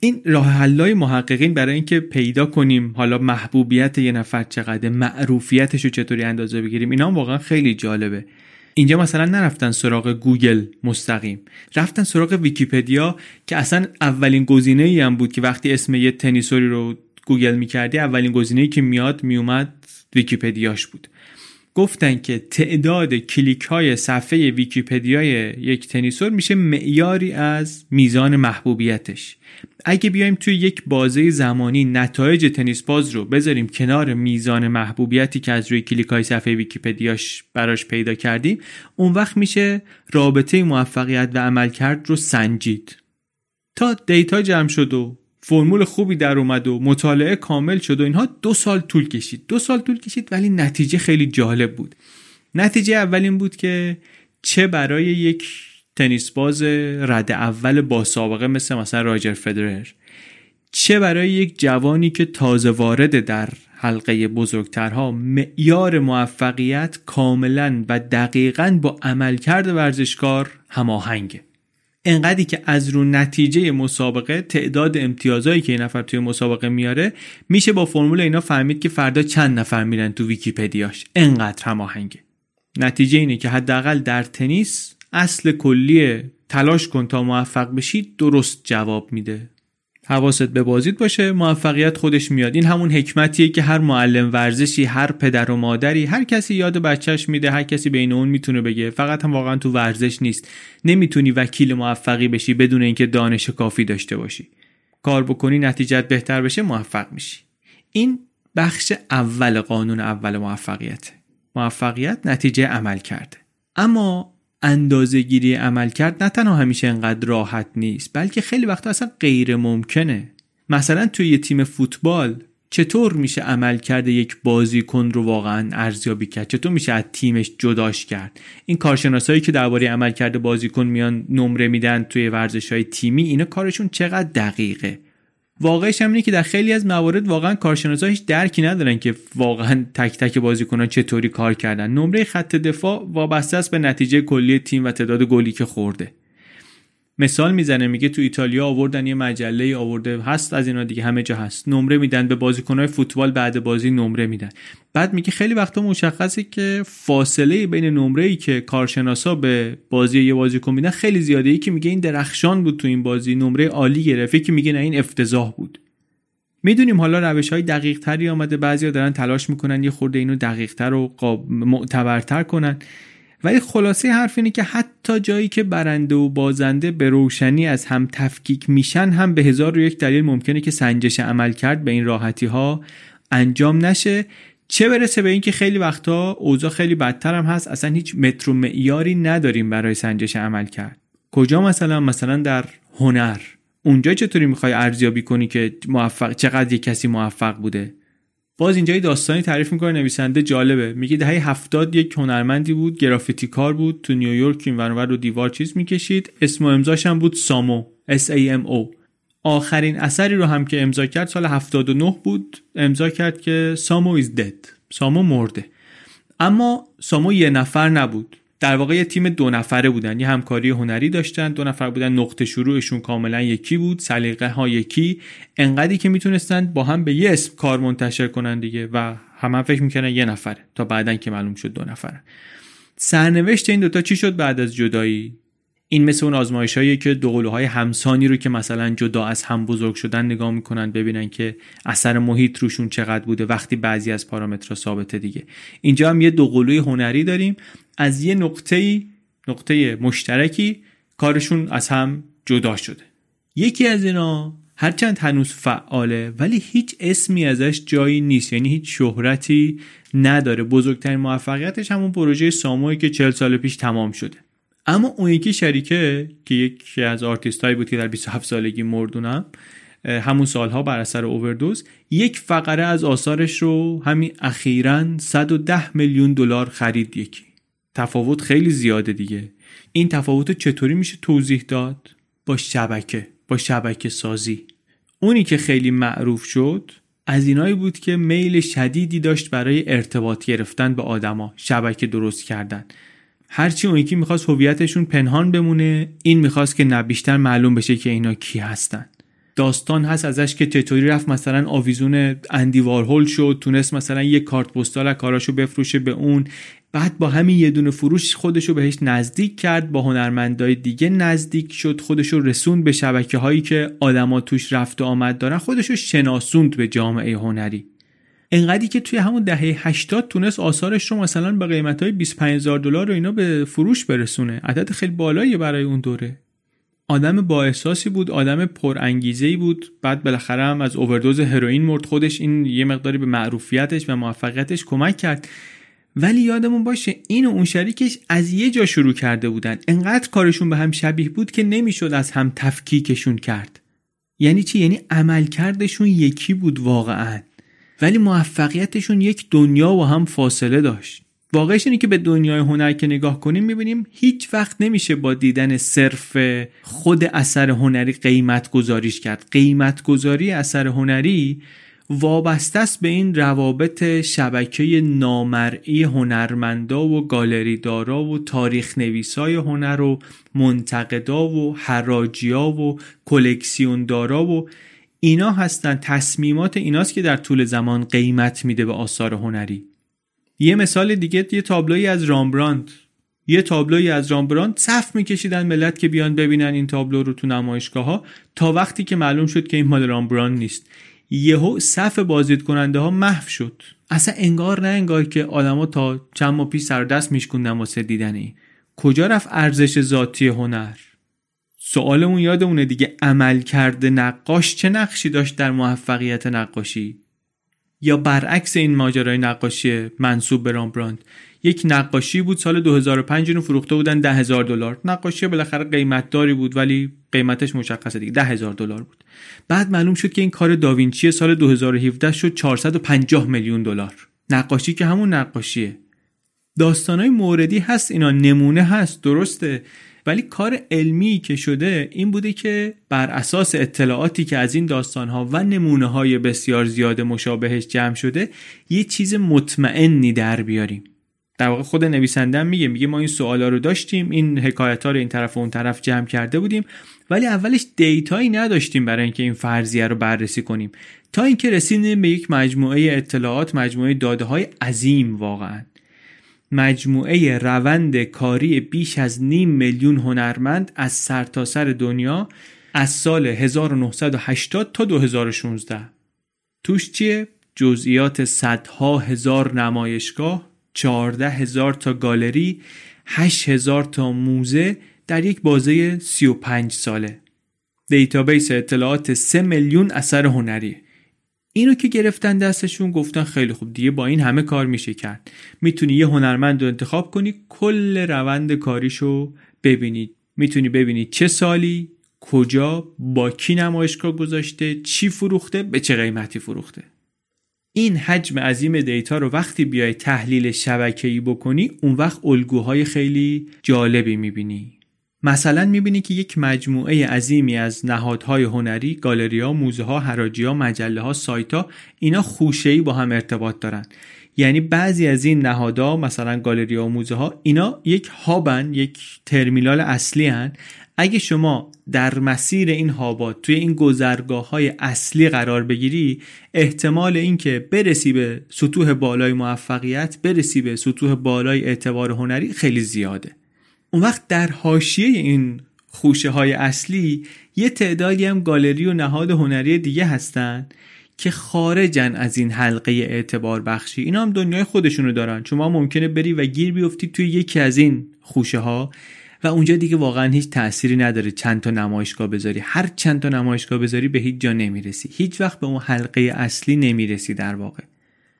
این راه حلای محققین برای اینکه پیدا کنیم حالا محبوبیت یه نفر چقدر، معروفیتش رو چطوری اندازه بگیریم، اینا هم واقعا خیلی جالبه. اینجا مثلا نرفتن سراغ گوگل مستقیم، رفتن سراغ ویکی‌پدیا که اصلا اولین گزینه‌ای هم بود که وقتی اسم یه تنیسوری رو گوگل میکردی اولین گزینه‌ای که میاد میومد ویکی‌پدیاش بود. گفتن که تعداد کلیک‌های صفحه ویکی‌پدیای یک تنیسور میشه معیاری از میزان محبوبیتش. اگه بیایم توی یک بازه زمانی نتایج تنیس باز رو بذاریم کنار میزان محبوبیتی که از روی کلیک‌های صفحه ویکی‌پدیاش براش پیدا کردیم، اون وقت میشه رابطه موفقیت و عملکرد رو سنجید. تا دیتا جمع شد و فرمول خوبی در اومد و مطالعه کامل شد و اینها دو سال طول کشید. دو سال طول کشید ولی نتیجه خیلی جالب بود. نتیجه اول این بود که چه برای یک تنیسباز رد اول با سابقه مثل مثلا راجر فدرر، چه برای یک جوانی که تازه وارده در حلقه بزرگترها، معیار موفقیت کاملا و دقیقاً با عملکرد ورزشکار هماهنگه. انقدری که از رو نتیجه مسابقه، تعداد امتیازایی که این نفر توی مسابقه میاره، میشه با فرمول اینا فهمید که فردا چند نفر میرن تو ویکی‌پدیاش. انقدر هماهنگه. نتیجه اینه که حداقل در تنیس اصل کلی تلاش کن تا موفق بشی درست جواب میده. حواست به بازیت باشه، موفقیت خودش میاد. این همون حکمتیه که هر معلم ورزشی، هر پدر و مادری، هر کسی یاد بچهش میده، هر کسی بین اون میتونه بگه. فقط هم واقعا تو ورزش نیست، نمیتونی وکیل موفقی بشی بدون اینکه دانش کافی داشته باشی. کار بکنی نتیجت بهتر بشه، موفق میشی. این بخش اول، قانون اول موفقیت. موفقیت نتیجه عمل کرده. اما اندازه گیری عمل کرد نه تنها همیشه انقدر راحت نیست، بلکه خیلی وقتا اصلا غیر ممکنه. مثلا توی یه تیم فوتبال چطور میشه عمل کرده یک بازیکن رو واقعا ارزیابی کرد؟ چطور میشه از تیمش جداش کرد؟ این کارشناسایی که درباره عمل کرده بازیکن میان نمره میدن توی ورزش‌های تیمی، اینا کارشون چقدر دقیقه؟ واقعش همینه که در خیلی از موارد واقعا کارشناسا هیچ درکی ندارن که واقعا تک تک بازیکنان چطوری کار کردن. نمره خط دفاع وابسته است به نتیجه کلی تیم و تعداد گلی که خورده. مثال میزنه، میگه تو ایتالیا آوردن یه مجله آورده، هست از اینا دیگه، همه جا هست، نمره میدن به بازیکن‌های فوتبال، بعد بازی نمره میدن. بعد میگه خیلی وقتا مشخصه که فاصله بین نمره‌ای که کارشناسا به بازی یه بازیکن میدن خیلی زیاده. ای که میگه این درخشان بود تو این بازی، نمره عالی گرفت، که میگه نه این افتضاح بود. میدونیم حالا روش‌های دقیق‌تری اومده، بعضیا دارن تلاش میکنن یه خورده اینو دقیق‌تر و قاب... معتبرتر کنن. ولی خلاصه حرف اینه که حتی جایی که برنده و بازنده به روشنی از هم تفکیک میشن، هم به هزار و یک دلیل ممکنه که سنجش عمل کرد به این راحتی ها انجام نشه، چه برسه به این که خیلی وقتا اوضاع خیلی بدتر هم هست، اصلا هیچ متر و معیاری نداریم برای سنجش عمل کرد. کجا؟ مثلا مثلا در هنر. اونجا چطوری میخوای ارزیابی کنی که موفق چقدر یک کسی موفق بوده؟ باز اینجای داستانی تعریف میکنه نویسنده، جالبه. میگه دهه هفتاد یک هنرمندی بود، گرافیتی کار بود، تو نیویورک این ور اونور رو دیوار چیز میکشید. اسم و امضاش هم بود سامو، اس ای ام او. آخرین اثری رو هم که امضا کرد سال هفتاد و نه بود، امضا کرد که سامو is dead، سامو مرده. اما سامو یه نفر نبود، در واقع یه تیم دو نفره بودن، یه همکاری هنری داشتن، دو نفر بودن، نقطه شروعشون کاملا یکی بود، سلیقه ها یکی، انقدری که میتونستن با هم به یه اسم کار منتشر کنن دیگه، و همه هم فکر میکنن یه نفره، تا بعدن که معلوم شد دو نفره. سرنوشت این دوتا چی شد بعد از جدایی؟ این مثل اون آزمایش هایی که دوقلوهای همسانی رو که مثلا جدا از هم بزرگ شدن نگاه میکنن، ببینن که اثر محیط روشون چقدر بوده، وقتی بعضی از پارامترها ثابته دیگه. اینجا هم یه دوقلوی هنری داریم، از یه نقطه نقطه مشترکی کارشون از هم جدا شده. یکی از اینا هرچند هنوز فعاله ولی هیچ اسمی ازش جایی نیست، یعنی هیچ شهرتی نداره. بزرگترین موفقیتش همون پروژه ساموی که چهل سال پیش تمام شده. اما اون یکی شریکه که یکی از آرتیستایی بود که در بیست و هفت سالگی مردونم همون سالها بر اثر اووردوز، یک فقره از آثارش رو همین اخیراً صد و ده میلیون دلار خرید. یکی تفاوت خیلی زیاده دیگه. این تفاوت چطوری میشه توضیح داد؟ با شبکه، با شبکه سازی. اونی که خیلی معروف شد از اینایی بود که میل شدیدی داشت برای ارتباط گرفتن به آدما، شبکه درست کردن. هرچی اون یکی میخواست هویتشون پنهان بمونه، این میخواست که نه بیشتر معلوم بشه که اینا کی هستن. داستان هست ازش که چطوری رفت مثلا آویزون اندی وارهول شد، تونست مثلا یک کارت پستال از کاراشو بفروشه به اون، بعد با همین یه دونه فروش خودشو بهش نزدیک کرد، با هنرمندای دیگه نزدیک شد، خودشو رسوند به شبکه‌هایی که آدما توش رفت و آمد دارن، خودشو شناسوند به جامعه هنری. انقدری که توی همون دهه هشتاد تونست آثارش رو مثلا به قیمت‌های بیست و پنج هزار دلار رو اینا به فروش برسونه. عدد خیلی بالاییه برای اون دوره. آدم با احساسی بود، آدم پر انگیزه‌ای بود. بعد بالاخره هم از اووردوز هروئین مرد. خودش این یه مقداری به معروفیتش و موفقیتش کمک کرد. ولی یادمون باشه این و اون شریکش از یه جا شروع کرده بودن. انقدر کارشون به هم شبیه بود که نمیشد از هم تفکیکشون کرد. یعنی چی؟ یعنی عملکردشون یکی بود واقعاً. ولی موفقیتشون یک دنیا و هم فاصله داشت. واقعش اینه که به دنیای هنر که نگاه کنیم میبینیم هیچ وقت نمیشه با دیدن صرف خود اثر هنری قیمت گذاریش کرد. قیمت گذاری اثر هنری وابسته است به این روابط شبکه نامرئی هنرمندا و گالری دارا و تاریخ نویسای هنر و منتقدا و حراجیا و کلکسیون دارا و اینا هستن. تصمیمات ایناست که در طول زمان قیمت میده به آثار هنری. یه مثال دیگه، یه تابلوی از رامبراند یه تابلوی از رامبراند صف میکشیدن ملت که بیان ببینن این تابلو رو تو نمایشگاه‌ها، تا وقتی که معلوم شد که این مال رامبراند نیست. یهو صف بازدیدکننده ها محو شد. اصلا انگار نه انگار که آدما تا چند ماه پیش سر و دست میشکوندن واسه دیدن این. کجا رفت ارزش ذاتی هنر؟ سوالمون یادمونه دیگه. عملکرد نقاش چه نقشی داشت در موفقیت نقاشی؟ یا برعکس این ماجرای نقاشی منسوب به رامبراند. یک نقاشی بود سال دو هزار و پنج اینو فروخته بودن ده هزار دلار. نقاشی بالاخره قیمت داری بود ولی قیمتش مشخصه دیگه، ده هزار دلار بود. بعد معلوم شد که این کار داوینچی سال دو هزار و هفده شد چهارصد و پنجاه میلیون دلار. نقاشی که همون نقاشیه. داستانای موردی هست، اینا نمونه هست، درسته، ولی کار علمی که شده این بوده که بر اساس اطلاعاتی که از این داستان‌ها و نمونه‌های بسیار زیاد مشابهش جمع شده یه چیز مطمئنی در بیاریم. در واقع خود نویسنده میگه میگه ما این سوالا رو داشتیم، این حکایت‌ها رو این طرف و اون طرف جمع کرده بودیم، ولی اولش دیتایی نداشتیم برای اینکه این فرضیه رو بررسی کنیم، تا اینکه رسیدیم به یک مجموعه اطلاعات، مجموعه داده‌های عظیم، واقعاً مجموعه روند کاری بیش از نیم میلیون هنرمند از سرتاسر دنیا از سال هزار و نهصد و هشتاد تا دو هزار و شانزده. توش چیه؟ جزئیات صدها هزار نمایشگاه، چهارده هزار تا گالری، هشت هزار تا موزه در یک بازه سی و پنج ساله. دیتابیس اطلاعات سه میلیون اثر هنری. اینو که گرفتن دستشون گفتن خیلی خوب دیگه، با این همه کار میشه کرد. میتونی یه هنرمند رو انتخاب کنی، کل روند کاریشو ببینی. میتونی ببینی چه سالی، کجا، با کی نمایشگاه گذاشته، چی فروخته، به چه قیمتی فروخته. این حجم عظیم دیتا رو وقتی بیای تحلیل شبکه‌ای بکنی، اون وقت الگوهای خیلی جالبی میبینی. مثلا میبینی که یک مجموعه عظیمی از نهادهای هنری، گالری‌ها، موزه‌ها، حراجی‌ها، مجله‌ها، سایت‌ها، اینا خوشه‌ای با هم ارتباط دارن. یعنی بعضی از این نهادها، مثلا گالری‌ها و موزه‌ها، اینا یک هابن، یک ترمینال اصلی هن. اگه شما در مسیر این هابات توی این گذرگاه‌های اصلی قرار بگیری، احتمال این که برسی به سطوح بالای موفقیت، برسی به سطوح بالای اعتبار هنری خیلی زیاده. اون وقت در حاشیه این خوشه های اصلی یه تعدادی هم گالری و نهاد هنری دیگه هستن که خارجن از این حلقه اعتبار بخشی. اینا هم دنیای خودشونو دارن. شما ممکنه بری و گیر بیفتی توی یکی از این خوشه ها و اونجا دیگه واقعا هیچ تأثیری نداره چند تا نمایشگاه بذاری، هر چند تا نمایشگاه بذاری به هیچ جا نمیرسی، هیچ وقت به اون حلقه اصلی نمیرسی. در واقع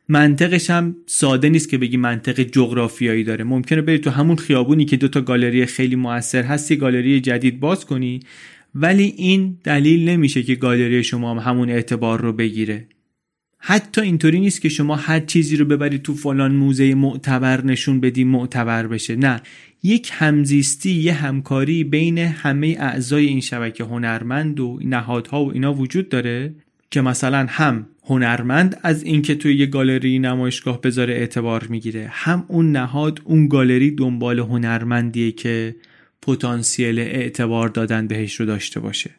منطقش هم ساده نیست که بگی منطق جغرافیایی داره. ممکنه بری تو همون خیابونی که دو تا گالری خیلی موثر هست یه گالری جدید باز کنی، ولی این دلیل نمیشه که گالری شما هم همون اعتبار رو بگیره. حتی اینطوری نیست که شما هر چیزی رو ببری تو فلان موزه معتبر نشون بدی معتبر بشه. نه، یک همزیستی، یه همکاری بین همه اعضای این شبکه هنرمند و نهادها و اینا وجود داره که مثلا هم هنرمند از اینکه توی یه گالری نمایشگاه بذاره اعتبار میگیره، هم اون نهاد، اون گالری دنبال هنرمندیه که پتانسیل اعتبار دادن بهش رو داشته باشه.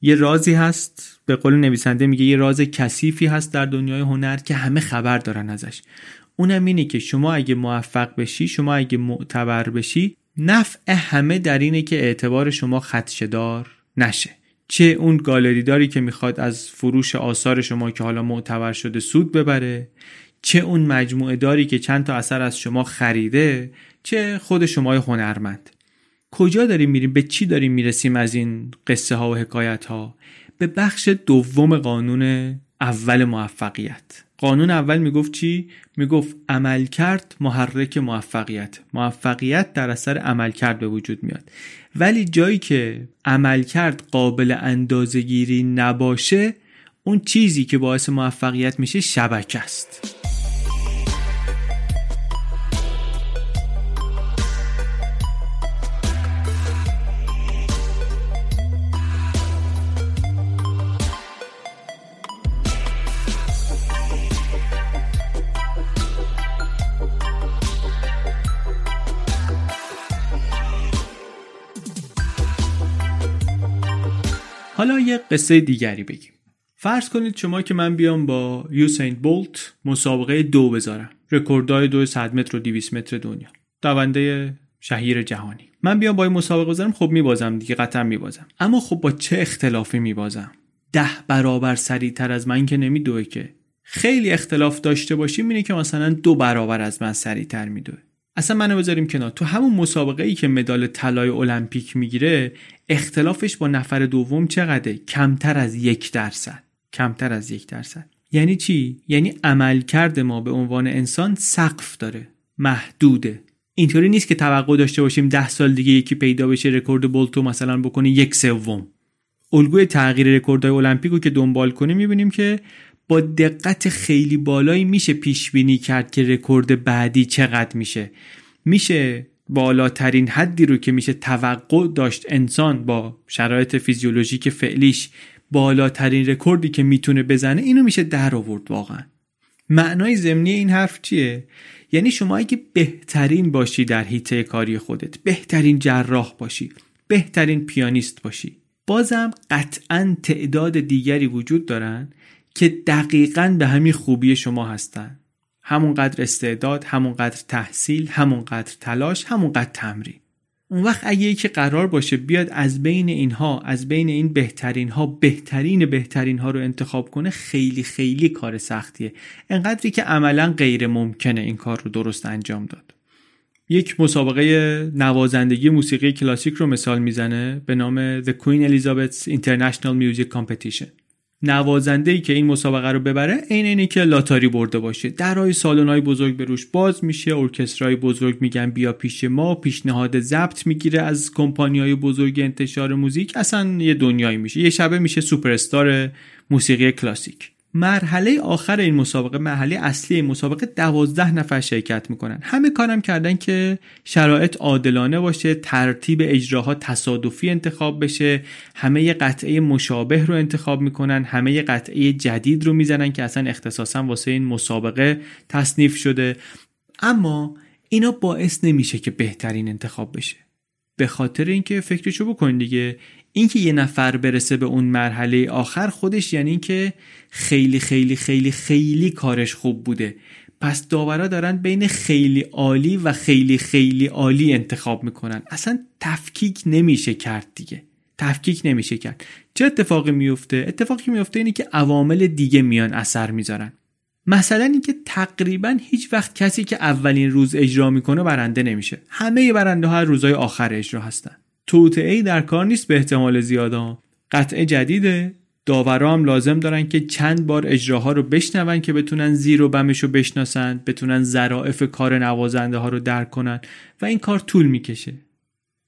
یه رازی هست، به قول نویسنده میگه یه راز کثیفی هست در دنیای هنر که همه خبر دارن ازش. اونم اینه که شما اگه موفق بشی، شما اگه معتبر بشی، نفع همه در اینه که اعتبار شما خدشه‌دار نشه. چه اون گالری داری که میخواد از فروش آثار شما که حالا معتبر شده سود ببره، چه اون مجموعه داری که چند تا اثر از شما خریده، چه خود شمای هنرمند. کجا داریم میریم؟ به چی داریم میرسیم از این قصه ها و حکایت ها؟ به بخش دوم قانون اول موفقیت. قانون اول میگفت چی؟ میگفت عملکرد محرک موفقیت. موفقیت در اثر عملکرد به وجود میاد. ولی جایی که عملکرد قابل اندازه‌گیری نباشه، اون چیزی که باعث موفقیت میشه شبکه است. حالا یه قصه دیگری بگیم. فرض کنید شما که من بیام با یوسین بولت مسابقه دو بذارم، رکوردهای دو صد متر و دویست متر دنیا، دونده شهیر جهانی، من بیام با این مسابقه بذارم. خب میبازم دیگه، قطعا میبازم. اما خب با چه اختلافی میبازم؟ ده برابر سریعتر از من که نمیدوه که. خیلی اختلاف داشته باشیم اینه که مثلا دو برابر از من سریعتر میدوه. اصلا منو بذاریم کنار، تو همون مسابقه ای که مدال طلای المپیک میگیره، اختلافش با نفر دوم چقدره؟ کمتر از یک درصد. کمتر از یک درصد. یعنی چی؟ یعنی عملکرد ما به عنوان انسان سقف داره، محدوده. اینطوری نیست که توقع داشته باشیم ده سال دیگه یکی پیدا بشه رکورد بولتو مثلا بکنه یک سوم. الگوی تغییر رکوردهای المپیکو که دنبال کنه میبینیم که با دقت خیلی بالایی میشه پیش بینی کرد که رکورد بعدی چقدر میشه. میشه بالاترین حدی رو که میشه توقع داشت انسان با شرایط فیزیولوژیک فعلیش بالاترین رکوردی که میتونه بزنه، اینو میشه در آورد. واقعا معنای ضمنی این حرف چیه؟ یعنی شما اگه بهترین باشی در حیطه کاری خودت، بهترین جراح باشی، بهترین پیانیست باشی، بازم قطعاً تعداد دیگری وجود دارن که دقیقاً به همین خوبی شما هستن. همونقدر استعداد، همونقدر تحصیل، همونقدر تلاش، همونقدر تمرین. اون وقت اگه یکی قرار باشه بیاد از بین اینها، از بین این بهترین ها بهترین بهترین ها رو انتخاب کنه، خیلی خیلی کار سختیه، انقدری که عملاً غیر ممکنه این کار رو درست انجام داد. یک مسابقه نوازندگی موسیقی کلاسیک رو مثال میزنه به نام The Queen Elizabeth's International Music Competition. نوازنده‌ای که این مسابقه رو ببره عین اینه که لاتاری برده باشه. درهای سالن‌های بزرگ به روش باز میشه، ارکسترای بزرگ میگن بیا پیش ما، پیشنهاد ضبط میگیره از کمپانی‌های بزرگ انتشار موزیک، اصلا یه دنیایی میشه. یه شبه میشه سوپر استار موسیقی کلاسیک. مرحله آخر این مسابقه، مرحله اصلی این مسابقه، دوازده نفر شرکت میکنن. همه کارم کردن که شرایط عادلانه باشه، ترتیب اجراها تصادفی انتخاب بشه، همه یه قطعه مشابه رو انتخاب میکنن، همه یه قطعه جدید رو میزنن که اصلا اختصاصا واسه این مسابقه تصنیف شده. اما اینا باعث نمیشه که بهترین انتخاب بشه. به خاطر اینکه فکرشو بکن دیگه، اینکه یه نفر برسه به اون مرحله آخر خودش یعنی این که خیلی خیلی خیلی خیلی کارش خوب بوده. پس داورا دارن بین خیلی عالی و خیلی خیلی عالی انتخاب میکنن. اصلا تفکیک نمیشه کرد دیگه. تفکیک نمیشه کرد. چه اتفاقی میفته؟ اتفاقی میفته اینه که عوامل دیگه میان اثر میذارن. مثلا اینکه تقریبا هیچ وقت کسی که اولین روز اجرا میکنه برنده نمیشه. همه برنده ها روزهای آخر اجرا هستن. توطئه‌ای در کار نیست به احتمال زیادا. قطعه جدیده، داورا هم لازم دارن که چند بار اجراها رو بشنون که بتونن زیر و بمش رو بشناسن، بتونن ظرافت کار نوازنده ها رو درک کنن و این کار طول میکشه.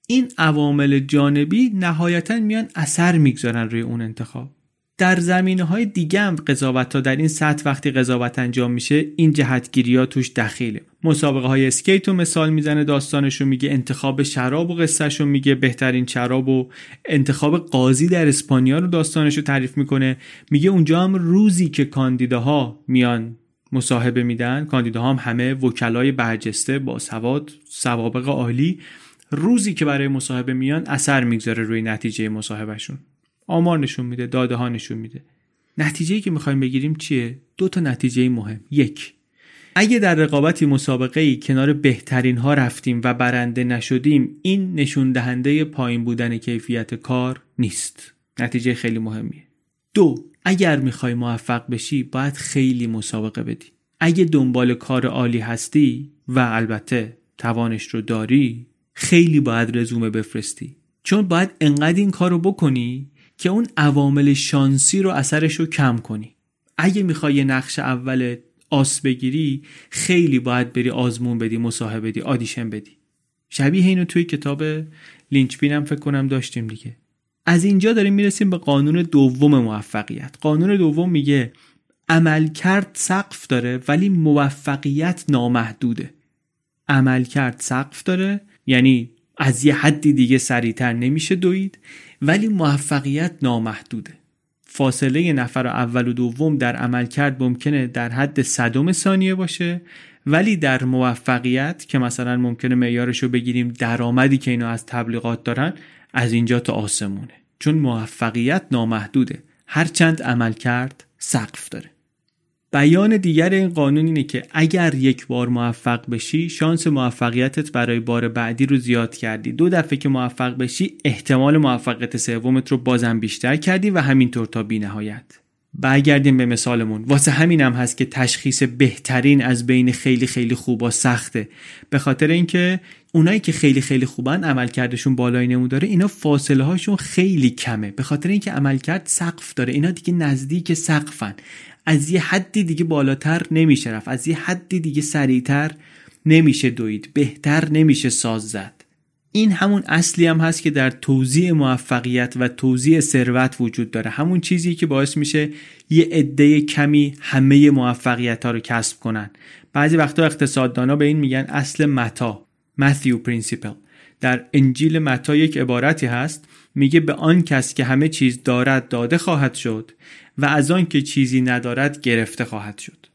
این عوامل جانبی نهایتاً میان اثر میگذارن روی اون انتخاب. در زمینه‌های دیگه هم قضاوت‌ها در این سطح وقتی قضاوت انجام میشه این جهتگیری‌ها توش دخیله. مسابقه‌های اسکیت رو مثال میزنه، داستانش رو میگه، انتخاب شراب و قصه‌ش رو میگه، بهترین شراب و انتخاب قاضی در اسپانیا رو داستانش رو تعریف میکنه. میگه اونجا هم روزی که کاندیداها میان مصاحبه میدن، کاندیداها هم همه وکلای برجسته با سواد، سوابق عالی، روزی که برای مصاحبه میان اثر میگذاره روی نتیجه مصاحبهشون. آمار نشون میده، داده ها نشون میده. نتیجه‌ای که می‌خوایم بگیریم چیه؟ دو تا نتیجه مهم. یک، اگه در رقابتی مسابقه‌ای کنار بهترین ها رفتیم و برنده نشدیم، این نشون دهنده پایین بودن کیفیت کار نیست. نتیجه خیلی مهمیه. دو، اگر می‌خوای موفق بشی، باید خیلی مسابقه بدی. اگه دنبال کار عالی هستی و البته توانش رو داری، خیلی باید رزومه بفرستی. چون باید انقدر این کارو بکنی که اون عوامل شانسی رو اثرش رو کم کنی. اگه میخوای نقش اول آس بگیری، خیلی باید بری آزمون بدی، مصاحبه بدی، آدیشن بدی. شبیه اینو توی کتاب لینچپین هم فکر کنم داشتیم دیگه. از اینجا داریم میرسیم به قانون دوم موفقیت. قانون دوم میگه عملکرد سقف داره ولی موفقیت نامحدوده. عملکرد سقف داره، یعنی از یه حدی دیگه سریع‌تر نمیشه دوید، ولی موفقیت نامحدوده. فاصله نفر اول و دوم در عملکرد ممکنه در حد صدم ثانیه باشه، ولی در موفقیت که مثلا ممکنه معیارش رو بگیریم درآمدی که اینا از تبلیغات دارن، از اینجا تا آسمونه. چون موفقیت نامحدوده، هر چند عملکرد سقف داره. بیان دیگر این قانون اینه که اگر یک بار موفق بشی، شانس موفقیتت برای بار بعدی رو زیاد کردی. دو دفعه که موفق بشی، احتمال موفقیت سومت رو بازم بیشتر کردی و همینطور تا بی نهایت. برگردیم به مثالمون. واسه همینم هست که تشخیص بهترین از بین خیلی خیلی خوبا سخته. به خاطر اینکه اونایی که خیلی خیلی خوبن، عملکردشون بالای نمون داره، اینا فاصله هاشون خیلی کمه. به خاطر اینکه عملکرد سقف داره، اینا دیگه نزدیک سقفن. از یه حدی دیگه بالاتر نمیشه رفت، از یه حدی دیگه سریعتر نمیشه دوید، بهتر نمیشه ساز زد. این همون اصلی هم هست که در توزیع موفقیت و توزیع ثروت وجود داره. همون چیزی که باعث میشه یه عده کمی همه موفقیت‌ها رو کسب کنن. بعضی وقتا اقتصاددانا به این میگن اصل متا، متیو پرینسیپل. در انجیل متی یک عبارتی هست، میگه به آن کس که همه چیز دارد داده خواهد شد و از آن که چیزی ندارد گرفته خواهد شد.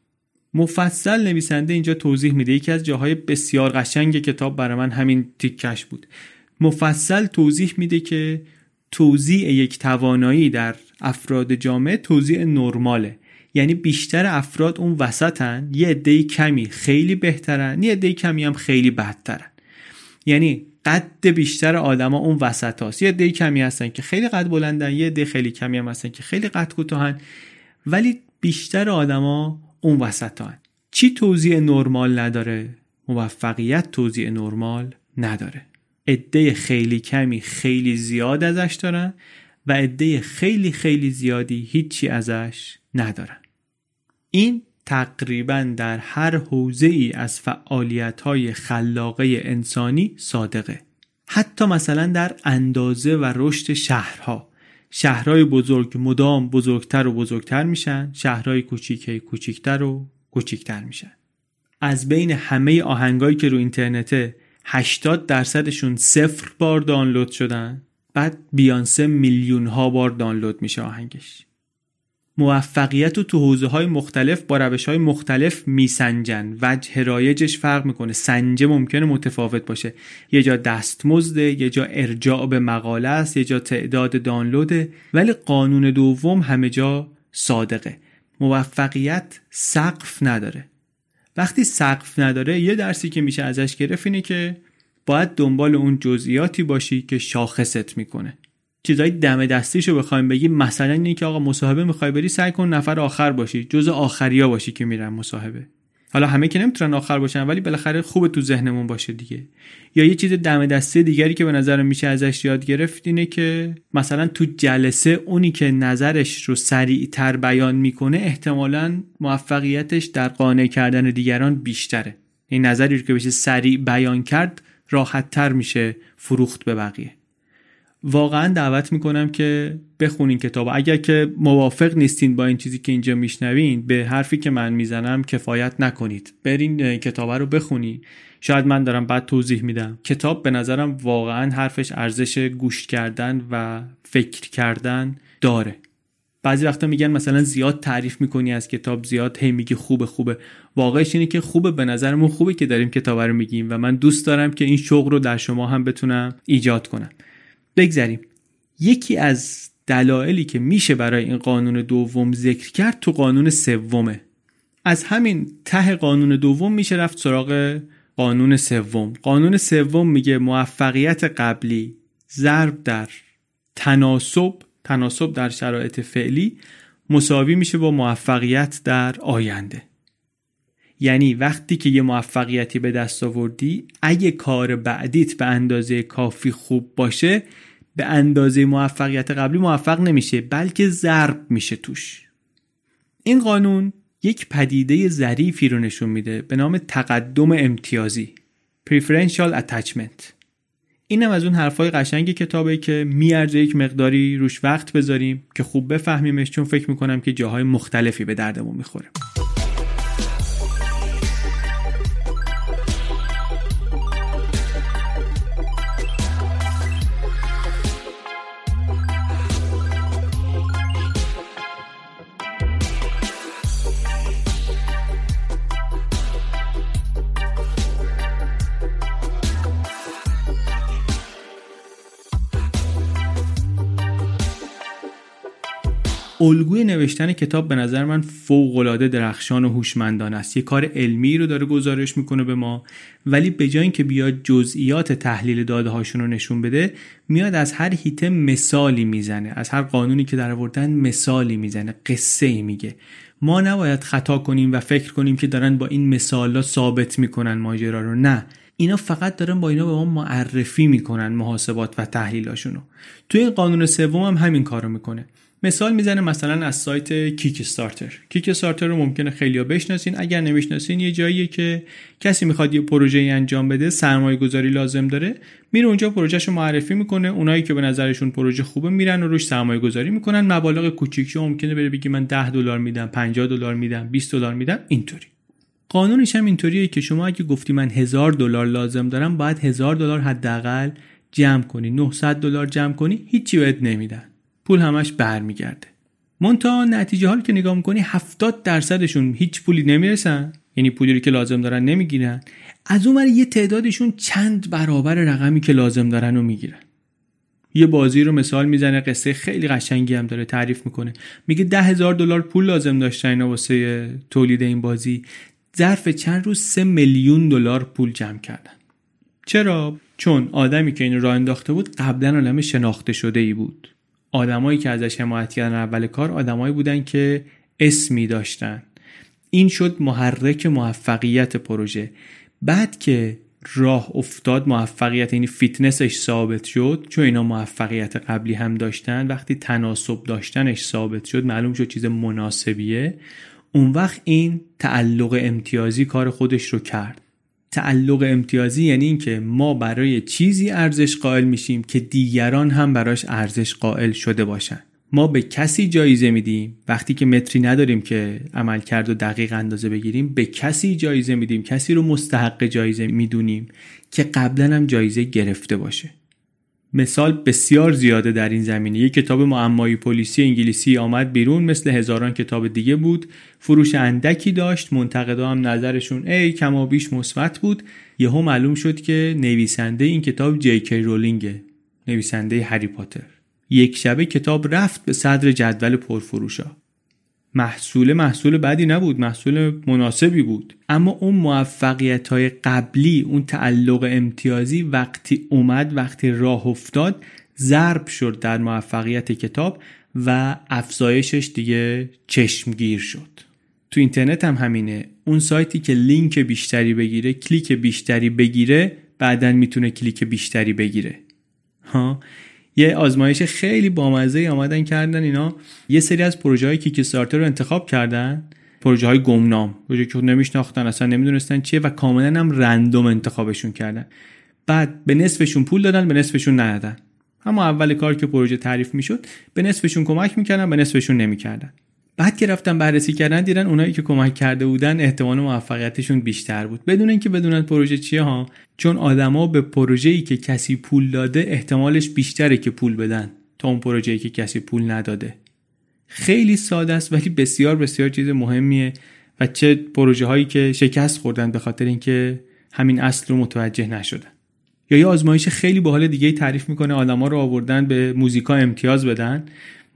مفصل نویسنده اینجا توضیح میده. یکی از جاهای بسیار قشنگ کتاب برای من همین تیکش بود. مفصل توضیح میده که توزیع یک توانایی در افراد جامعه توزیع نرماله. یعنی بیشتر افراد اون وسطن، یه عده کمی خیلی بهترن، یه عده کمی هم خیلی بدترن. یعنی قد بیشتر آدما اون وسطاست. یه عده کمی هستن که خیلی قد بلندن، یه عده خیلی کمی هم هستن که خیلی قد کوتاهن، ولی بیشتر آدما اون وسطاهن. چی توزیع نرمال نداره؟ موفقیت توزیع نرمال نداره. عده خیلی کمی خیلی زیاد ازش دارن و عده خیلی خیلی زیادی هیچی ازش ندارن. این تقریباً در هر حوزه‌ای از فعالیت‌های خلاقه انسانی صادقه. حتی مثلا در اندازه و رشد شهرها. شهرهای بزرگ مدام بزرگتر و بزرگتر میشن، شهرهای کوچیک کوچیکتر و کوچیکتر میشن. از بین همه آهنگایی که رو اینترنته، هشتاد درصدشون صفر بار دانلود شدن. بعد بیانسه میلیون ها بار دانلود میشه آهنگش. موفقیت رو تو حوزه‌های مختلف با روش‌های مختلف میسنجن. وجه رایجش فرق میکنه، سنجه ممکنه متفاوت باشه. یه جا دستمزده، یه جا ارجاع به مقاله است، یه جا تعداد دانلوده، ولی قانون دوم همه جا صادقه. موفقیت سقف نداره. وقتی سقف نداره، یه درسی که میشه ازش گرفت اینه که باید دنبال اون جزئیاتی باشی که شاخصت میکنه. چیزای دم دستیشو بخوایم بگیم، مثلا اینه که آقا مصاحبه میخوای بری، سعی کن نفر آخر باشی، جزء آخریا باشی که میرن مصاحبه. حالا همه که نمیتونن آخر باشن، ولی بالاخره خوبه تو ذهنمون باشه دیگه. یا یه چیز دم دستی دیگری که به نظرم میشه ازش یاد گرفت اینه که مثلا تو جلسه اونی که نظرش رو سریعتر بیان میکنه احتمالاً موفقیتش در قانع کردن دیگران بیشتره. این نظری رو که بشه سریع بیان کرد راحت‌تر میشه فروخت به بقیه. واقعا دعوت میکنم که بخونین کتاب. اگر که موافق نیستین با این چیزی که اینجا میشنوین، به حرفی که من میزنم کفایت نکنید، برین کتاب رو بخونین. شاید من دارم بعد توضیح میدم. کتاب به نظرم واقعا حرفش ارزش گوش کردن و فکر کردن داره. بعضی وقتا میگن مثلا زیاد تعریف میکنی از کتاب، زیاد هی میگی خوبه خوبه. واقعش اینه که خوبه، به نظرمون خوبه که داریم کتاب رو میگیم و من دوست دارم که این شوق رو در شما هم بتونم ایجاد کنم. بگذاریم. یکی از دلایلی که میشه برای این قانون دوم ذکر کرد تو قانون سومه. از همین ته قانون دوم میشه رفت سراغ قانون سوم. قانون سوم میگه موفقیت قبلی ضرب در تناسب، تناسب در شرایط فعلی مساوی میشه با موفقیت در آینده. یعنی وقتی که یه موفقیتی به دست آوردی، اگه کار بعدیت به اندازه کافی خوب باشه، به اندازه موفقیت قبلی موفق نمیشه، بلکه ضرب میشه توش. این قانون یک پدیده ظریفی رو نشون میده به نام تقدم امتیازی، preferential attachment. اینم از اون حرفای قشنگ کتابه که میارزه یک مقداری روش وقت بذاریم که خوب بفهمیمش، چون فکر میکنم که جاهای مختلفی به دردمون میخوره. الگوی نوشتن کتاب به نظر من فوق‌العاده درخشان و هوشمندانه است. یه کار علمی رو داره گزارش میکنه به ما، ولی به جای اینکه بیاد جزئیات تحلیل داده هاشون رو نشون بده، میاد از هر هیته مثالی میزنه، از هر قانونی که در آوردن مثالی میزنه، قصه‌ای میگه. ما نباید خطا کنیم و فکر کنیم که دارن با این مثالا ثابت میکنن ماجرا رو. نه، اینا فقط دارن با اینا به ما معرفی میکنن محاسبات و تحلیلاشونو. توی قانون سوم هم همین کارو میکنه. مثال میزنه مثلا از سایت کیکستارتر. کیکستارتر رو ممکنه خیلیا بشناسین، اگر نمیشناسین یه جاییه که کسی میخواد یه پروژه‌ای انجام بده، سرمایه گذاری لازم داره، میره اونجا پروژه‌شو معرفی میکنه، اونایی که به نظرشون پروژه خوبه میرن و روش سرمایه گذاری میکنن. مبالغ کوچیکی ممکنه بره بگی من ده دلار میدم، پنجاه دلار میدم، بیست دلار میدم، اینطوری. قانونش هم اینطوریه که شما اگه گفتی من هزار دلار لازم دارم، باید هزار دلار حداقل جمع کنی، نهصد دلار جمع کنی، هیچی بهت نمیدن. پول همش برمیگرده. منتها نتیجه حال که نگاه میکنی هفتاد درصدشون هیچ پولی نمیرسن، یعنی پولی که لازم دارن نمیگیرن. از اون ور یه تعدادشون چند برابر رقمی که لازم دارن رو میگیرن. یه بازی رو مثال میزنه، قصه خیلی قشنگی هم داره تعریف میکنه. میگه ده هزار دلار پول لازم داشتن اینا واسه تولید این بازی، ظرف چند روز سه میلیون دلار پول جمع کردن. چرا؟ چون آدمی که اینو راه انداخته بود قبلا عالم شناخته شده ای بود. آدمایی که ازش حمایت کردن اول کار، آدمایی بودن که اسمی داشتن. این شد محرک موفقیت پروژه. بعد که راه افتاد موفقیت، یعنی فیتنسش ثابت شد، چون اینا موفقیت قبلی هم داشتن، وقتی تناسب داشتنش ثابت شد، معلوم شد چیز مناسبیه، اون وقت این تعلق امتیازی کار خودش رو کرد. تعلق امتیازی یعنی این که ما برای چیزی ارزش قائل میشیم که دیگران هم براش ارزش قائل شده باشن. ما به کسی جایزه میدیم وقتی که متری نداریم که عملکرد و دقیق اندازه بگیریم، به کسی جایزه میدیم، کسی رو مستحق جایزه میدونیم که قبلا هم جایزه گرفته باشه. مثال بسیار زیاده در این زمینه. یک کتاب معمایی پلیسی انگلیسی آمد بیرون، مثل هزاران کتاب دیگه بود، فروش اندکی داشت، منتقدا هم نظرشون ای کمابیش مثبت بود. یهو معلوم شد که نویسنده این کتاب جی کی رولینگه، نویسنده هری پاتر. یک شبه کتاب رفت به صدر جدول پرفروشا. محصول محصول بدی نبود، محصول مناسبی بود، اما اون موفقیت‌های قبلی، اون تعلق امتیازی وقتی اومد، وقتی راه افتاد، ضرب شد در موفقیت کتاب و افزایشش دیگه چشمگیر شد. تو اینترنت هم همینه، اون سایتی که لینک بیشتری بگیره، کلیک بیشتری بگیره، بعدن میتونه کلیک بیشتری بگیره. ها، یه آزمایش خیلی بامزه ای آمدن کردن اینا، یه سری از پروژه های کیکستارتر رو انتخاب کردن، پروژه های گمنام، پروژه که نمیشناختن، اصلا نمیدونستن چیه و کاملا هم رندوم انتخابشون کردن. بعد به نصفشون پول دادن، به نصفشون ندادن. اما اول کار که پروژه تعریف میشد، به نصفشون کمک میکردن، به نصفشون نمیکردن. بعد که رفتن بررسی کردن، دیدن اونایی که کمک کرده بودن احتمال موفقیتشون بیشتر بود، بدون اینکه بدونن پروژه چیه ها، چون آدما به پروژه‌ای که کسی پول داده احتمالش بیشتره که پول بدن تا اون پروژه‌ای که کسی پول نداده. خیلی ساده است ولی بسیار بسیار چیز مهمیه و چه پروژه‌هایی که شکست خوردن به خاطر اینکه همین اصل رو متوجه نشدن. یا یه آزمایش خیلی باحال دیگه تعریف میکنه، آدما رو آوردن به موزیکا امتیاز بدن،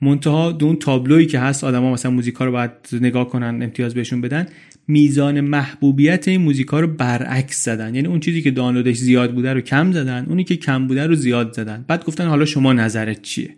منتها دون تابلویی که هست آدما مثلا موزیکا رو باید نگاه کنن امتیاز بهشون بدن، میزان محبوبیت این موزیکا رو برعکس زدن. یعنی اون چیزی که دانلودش زیاد بوده رو کم زدن، اونی که کم بوده رو زیاد زدن. بعد گفتن حالا شما نظرت چیه؟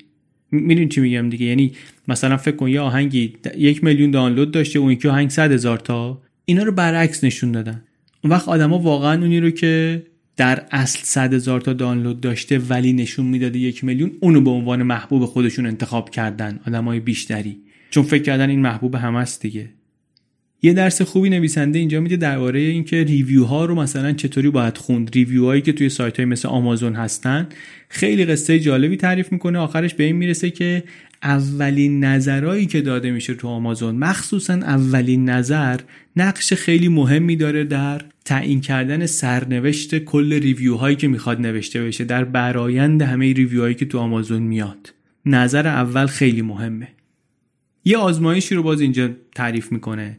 میدونین چی میگم دیگه. یعنی مثلا فکر کن یه آهنگی یک میلیون دانلود داشته، اون یکی آهنگ صد هزار تا، اینا رو برعکس نشون دادن. اون وقت آدما واقعا اونی رو که در اصل صد هزار تا دانلود داشته ولی نشون میداده یک میلیون، اونو به عنوان محبوب خودشون انتخاب کردن آدمای بیشتری، چون فکر کردن این محبوب هم است دیگه. یه درس خوبی نویسنده اینجا میده درباره اینکه ریویو ها رو مثلا چطوری باید خوند. ریویو هایی که توی سایت های مثل آمازون هستن خیلی قصه جالبی تعریف میکنه، آخرش به این میرسه که اولین نظرایی که داده میشه تو آمازون، مخصوصا اولین نظر، نقش خیلی مهمی داره در تعیین کردن سرنوشت کل ریویو هایی که میخواد نوشته بشه، در برآیند همه ریویو هایی که تو آمازون میاد. نظر اول خیلی مهمه. یه آزمایشی رو باز اینجا تعریف میکنه،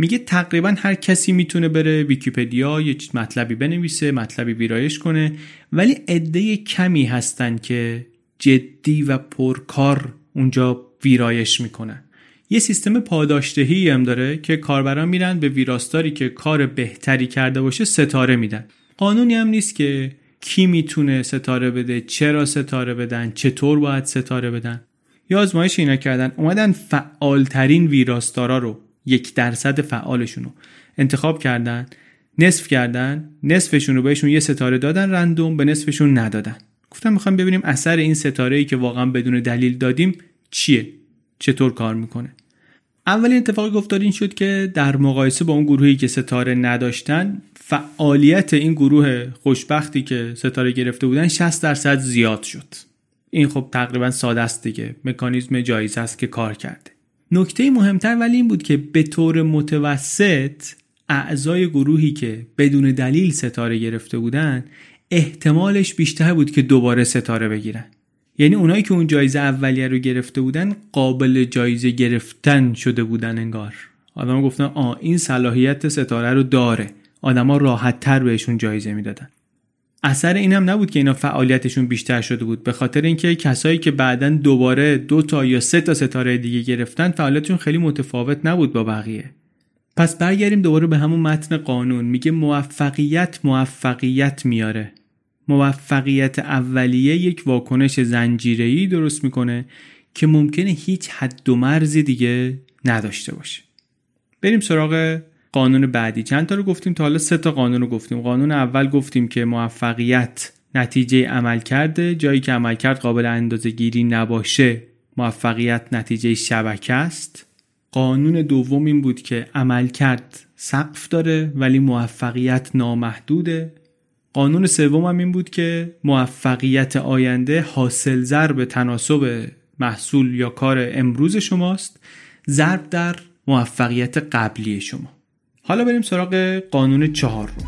میگه تقریبا هر کسی میتونه بره ویکی‌پدیا یه مطلبی بنویسه، مطلبی ویرایش کنه، ولی عده کمی هستن که جدی و پرکار اونجا ویرایش میکنن. یه سیستم پاداشدهی هم داره که کاربران میرن به ویراستاری که کار بهتری کرده باشه ستاره میدن. قانونی هم نیست که کی میتونه ستاره بده، چرا ستاره بدن، چطور باید ستاره بدن. یا آزمایش اینا کردن، اومدن فعالترین ویراستارا رو، یک درصد فعالشون رو انتخاب کردن، نصف کردن، نصفشون رو بهشون یه ستاره دادن رندوم، به نصفشون ندادن. گفتم میخوام ببینیم اثر این ستاره‌ای که واقعا بدون دلیل دادیم چیه، چطور کار میکنه. اولین اتفاقی که افتاد این شد که در مقایسه با اون گروهی که ستاره نداشتن، فعالیت این گروه خوشبختی که ستاره گرفته بودن شصت درصد زیاد شد. این خب تقریبا ساده است دیگه، مکانیزم جایزه است که کار کرده. نکته مهمتر ولی این بود که به طور متوسط اعضای گروهی که بدون دلیل ستاره گرفته بودن احتمالش بیشتر بود که دوباره ستاره بگیرن. یعنی اونایی که اون جایزه اولیه رو گرفته بودن قابل جایزه گرفتن شده بودن انگار. آدما گفتن آ این صلاحیت ستاره رو داره، آدما راحت‌تر بهشون جایزه میدادن. اثر اینم نبود که اینا فعالیتشون بیشتر شده بود، به خاطر اینکه کسایی که بعداً دوباره دو تا یا سه تا ستاره دیگه گرفتن فعالیتشون خیلی متفاوت نبود با بقیه. پس برگردیم دوباره به همون متن قانون. میگه موفقیت موفقیت میاره. موفقیت اولیه یک واکنش زنجیره‌ای درست میکنه که ممکنه هیچ حد و مرزی دیگه نداشته باشه. بریم سراغ قانون بعدی. چند تا رو گفتیم تا حالا، سه تا قانون رو گفتیم. قانون اول گفتیم که موفقیت نتیجه عمل کرده، جایی که عمل کرد قابل اندازه گیری نباشه موفقیت نتیجه شبکه است. قانون دوم این بود که عمل کرد سقف داره ولی موفقیت نامحدوده. قانون سوم هم این بود که موفقیت آینده حاصل ضرب تناسب محصول یا کار امروز شماست، ضرب در موفقیت قبلی شما. حالا بریم سراغ قانون چهار رو.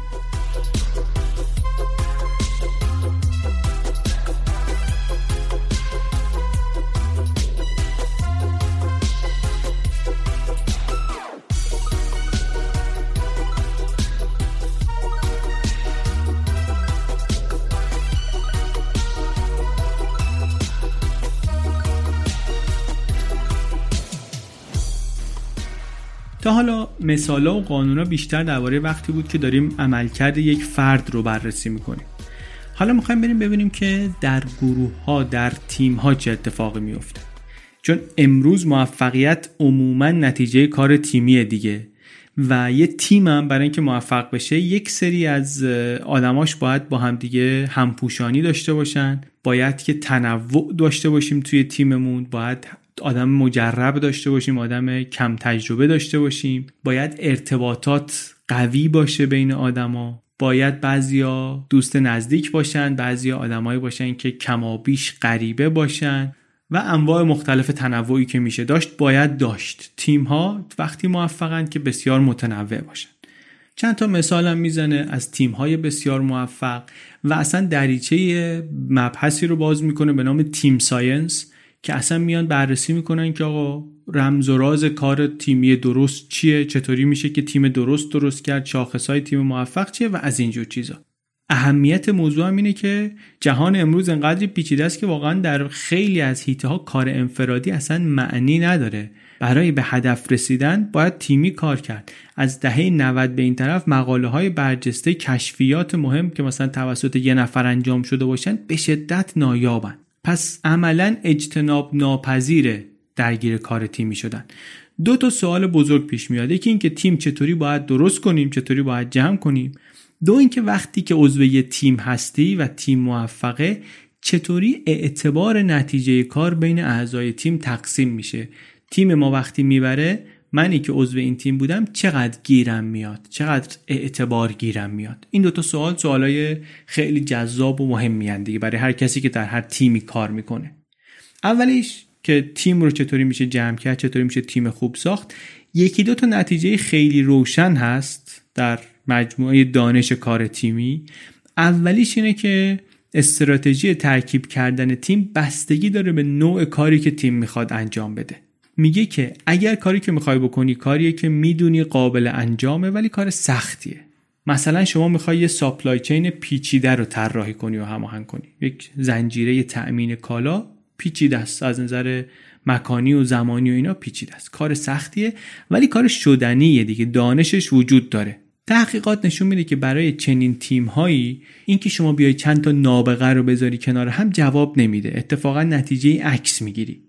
تا حالا مثالا و قانونا بیشتر درباره وقتی بود که داریم عملکرد یک فرد رو بررسی میکنیم. حالا میخوایم بریم ببینیم که در گروه ها، در تیم ها چه اتفاقی میفته، چون امروز موفقیت عموما نتیجه کار تیمیه دیگه و یه تیم هم برای اینکه موفق بشه یک سری از آدماش باید با هم دیگه همپوشانی داشته باشن، باید که تنوع داشته باشیم توی تیممون، باید آدم مجرب داشته باشیم، آدم کم تجربه داشته باشیم، باید ارتباطات قوی باشه بین آدما، باید بعضیا دوست نزدیک باشن، بعضیا آدمایی باشن که کمابیش غریبه باشن و انواع مختلف تنوعی که میشه داشت باید داشت. تیم ها وقتی موفقن که بسیار متنوع باشن. چند تا مثال هم میزنه از تیم های بسیار موفق و اصلا دریچه مبحثی رو باز میکنه به نام تیم ساینس که اصلا میان بررسی میکنن که آقا رمز و راز کار تیمی درست چیه، چطوری میشه که تیم درست درست کرد، شاخصهای تیم موفق چیه و از اینجور چیزا. اهمیت موضوع هم اینه که جهان امروز انقدر پیچیده است که واقعا در خیلی از حیطه ها کار انفرادی اصلا معنی نداره. برای به هدف رسیدن باید تیمی کار کرد. از دهه نود به این طرف مقاله های برجسته کشفیات مهم که مثلا توسط یه نفر انجام شده باشن به شدت نایابن. پس عملا اجتناب ناپذیره درگیر کار تیمی شدن. دو تا سوال بزرگ پیش میاد، یکی اینکه تیم چطوری باید درست کنیم، چطوری باید جمع کنیم. دو اینکه وقتی که عضو یه تیم هستی و تیم موفقه چطوری اعتبار نتیجه کار بین اعضای تیم تقسیم میشه. تیم ما وقتی میبره منی که عضو این تیم بودم چقدر گیرم میاد، چقدر اعتبار گیرم میاد. این دوتا سوال سوالای خیلی جذاب و مهمی هستن دیگه برای هر کسی که در هر تیمی کار میکنه. اولیش که تیم رو چطوری میشه جمع کرد، چطوری میشه تیم خوب ساخت. یکی دو تا نتیجه خیلی روشن هست در مجموعه دانش کار تیمی. اولیش اینه که استراتژی ترکیب کردن تیم بستگی داره به نوع کاری که تیم میخواد انجام بده. میگه که اگر کاری که میخوای بکنی کاریه که میدونی قابل انجامه ولی کار سختیه، مثلا شما میخوای یه سپلای چین پیچیده رو طراحی کنی و هماهنگ کنی، یک زنجیره تأمین کالا پیچیده است، از نظر مکانی و زمانی و اینا پیچیده است، کار سختیه ولی کار شدنیه دیگه، دانشش وجود داره. تحقیقات نشون میده که برای چنین تیم‌هایی اینکه شما بیای چند تا نابغه رو بذاری کنار هم جواب نمیده، اتفاقا نتیجه عکس میگیری.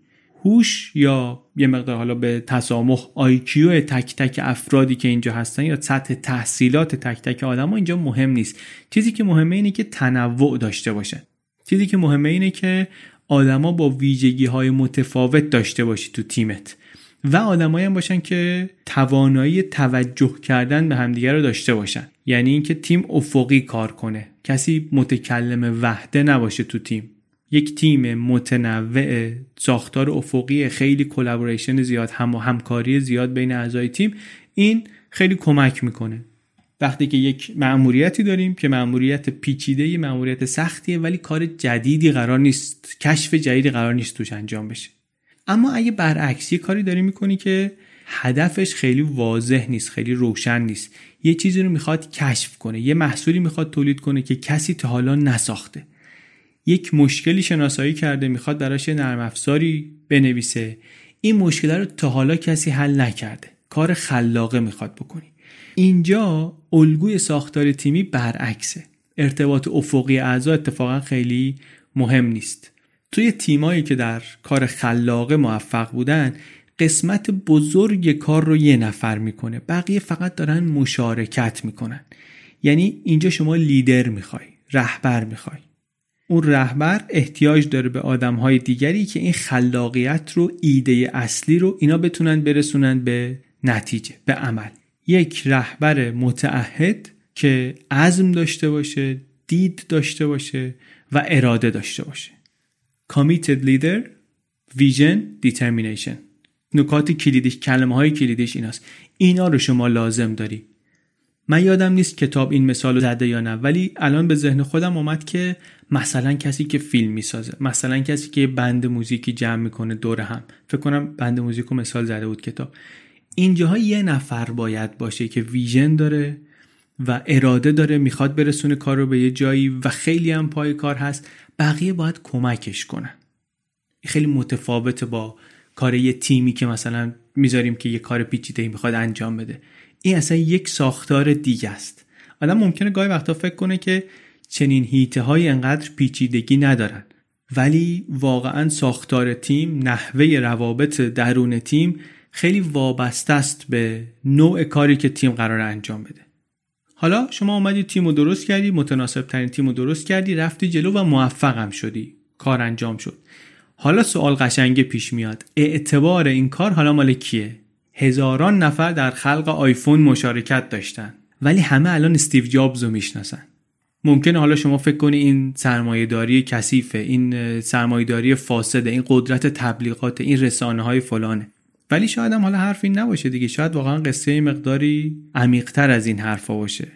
هوش یا یه مقدار حالا به تسامح آی کیو تک تک افرادی که اینجا هستن یا سطح تحصیلات تک تک آدم‌ها اینجا مهم نیست. چیزی که مهمه اینه که تنوع داشته باشه. چیزی که مهمه اینه که آدما با ویژگی‌های متفاوت داشته باشی تو تیمت و آدمایی هم باشن که توانایی توجه کردن به همدیگه رو داشته باشن، یعنی اینکه تیم افقی کار کنه، کسی متکلم وحده نباشه تو تیم. یک تیم متنوع، ساختار افقی خیلی، کلابوریشن زیاد، هم همکاری زیاد بین اعضای تیم، این خیلی کمک میکنه. وقتی که یک مأموریتی داریم که مأموریت پیچیده، مأموریت سختیه ولی کار جدیدی قرار نیست، کشف جدیدی قرار نیست توش انجام بشه. اما اگه برعکس یه کاری داری میکنی که هدفش خیلی واضح نیست، خیلی روشن نیست، یه چیزی رو میخواد کشف کنه، یه محصولی میخواد تولید کنه که کسی تا حالا نساخته، یک مشکلی شناسایی کرده میخواد براش نرم افزاری بنویسه، این مشکل رو تا حالا کسی حل نکرده، کار خلاقه میخواد بکنی. اینجا الگوی ساختار تیمی برعکسه. ارتباط افقی اعضا اتفاقا خیلی مهم نیست. توی تیمایی که در کار خلاقه موفق بودن قسمت بزرگ کار رو یه نفر میکنه، بقیه فقط دارن مشارکت میکنن. یعنی اینجا شما لیدر میخوای، رهبر میخوای، اون رهبر احتیاج داره به آدمهای دیگری که این خلاقیت رو، ایده اصلی رو اینا بتونن برسونن به نتیجه، به عمل. یک رهبر متعهد که عزم داشته باشه، دید داشته باشه و اراده داشته باشه. Committed leader, vision, determination. نکات کلیدیش، کلمه های کلیدیش ایناست. اینا رو شما لازم داری. من یادم نیست کتاب این مثال رو زده یا نه، ولی الان به ذهن خودم اومد که مثلا کسی که فیلم میسازه، مثلا کسی که بند موزیکی جمع میکنه دور هم، فکر کنم بند موزیک رو مثال زده بود کتاب، اینجاها یه نفر باید باشه که ویژن داره و اراده داره، میخواد برسونه کار رو به یه جایی و خیلی هم پای کار هست، بقیه باید کمکش کنن. خیلی متفاوته با کار یه تیمی که مثلا میذاریم که یه کار پیچیده‌ای میخواد انجام بده. این اصلا یک ساختار دیگه است. آدم ممکنه گاهی وقتا فکر کنه که چنین هیته‌های انقدر پیچیدگی ندارن، ولی واقعا ساختار تیم، نحوه روابط درون تیم خیلی وابسته است به نوع کاری که تیم قراره انجام بده. حالا شما اومدی تیمو درست کردی، متناسب ترین تیمو درست کردی، رفتی جلو و موفقم شدی، کار انجام شد. حالا سوال قشنگه پیش میاد، اعتبار این کار حالا مال کیه؟ هزاران نفر در خلق آیفون مشارکت داشتن، ولی همه الان استیو جابزو میشناسن. ممکنه حالا شما فکر کنی این سرمایه‌داری کثیفه، این سرمایه‌داری فاسده، این قدرت تبلیغات، این رسانه‌های فلانه، ولی شاید هم حالا حرف این نباشه دیگه. شاید واقعا قصه مقداری عمیق‌تر از این حرفا باشه.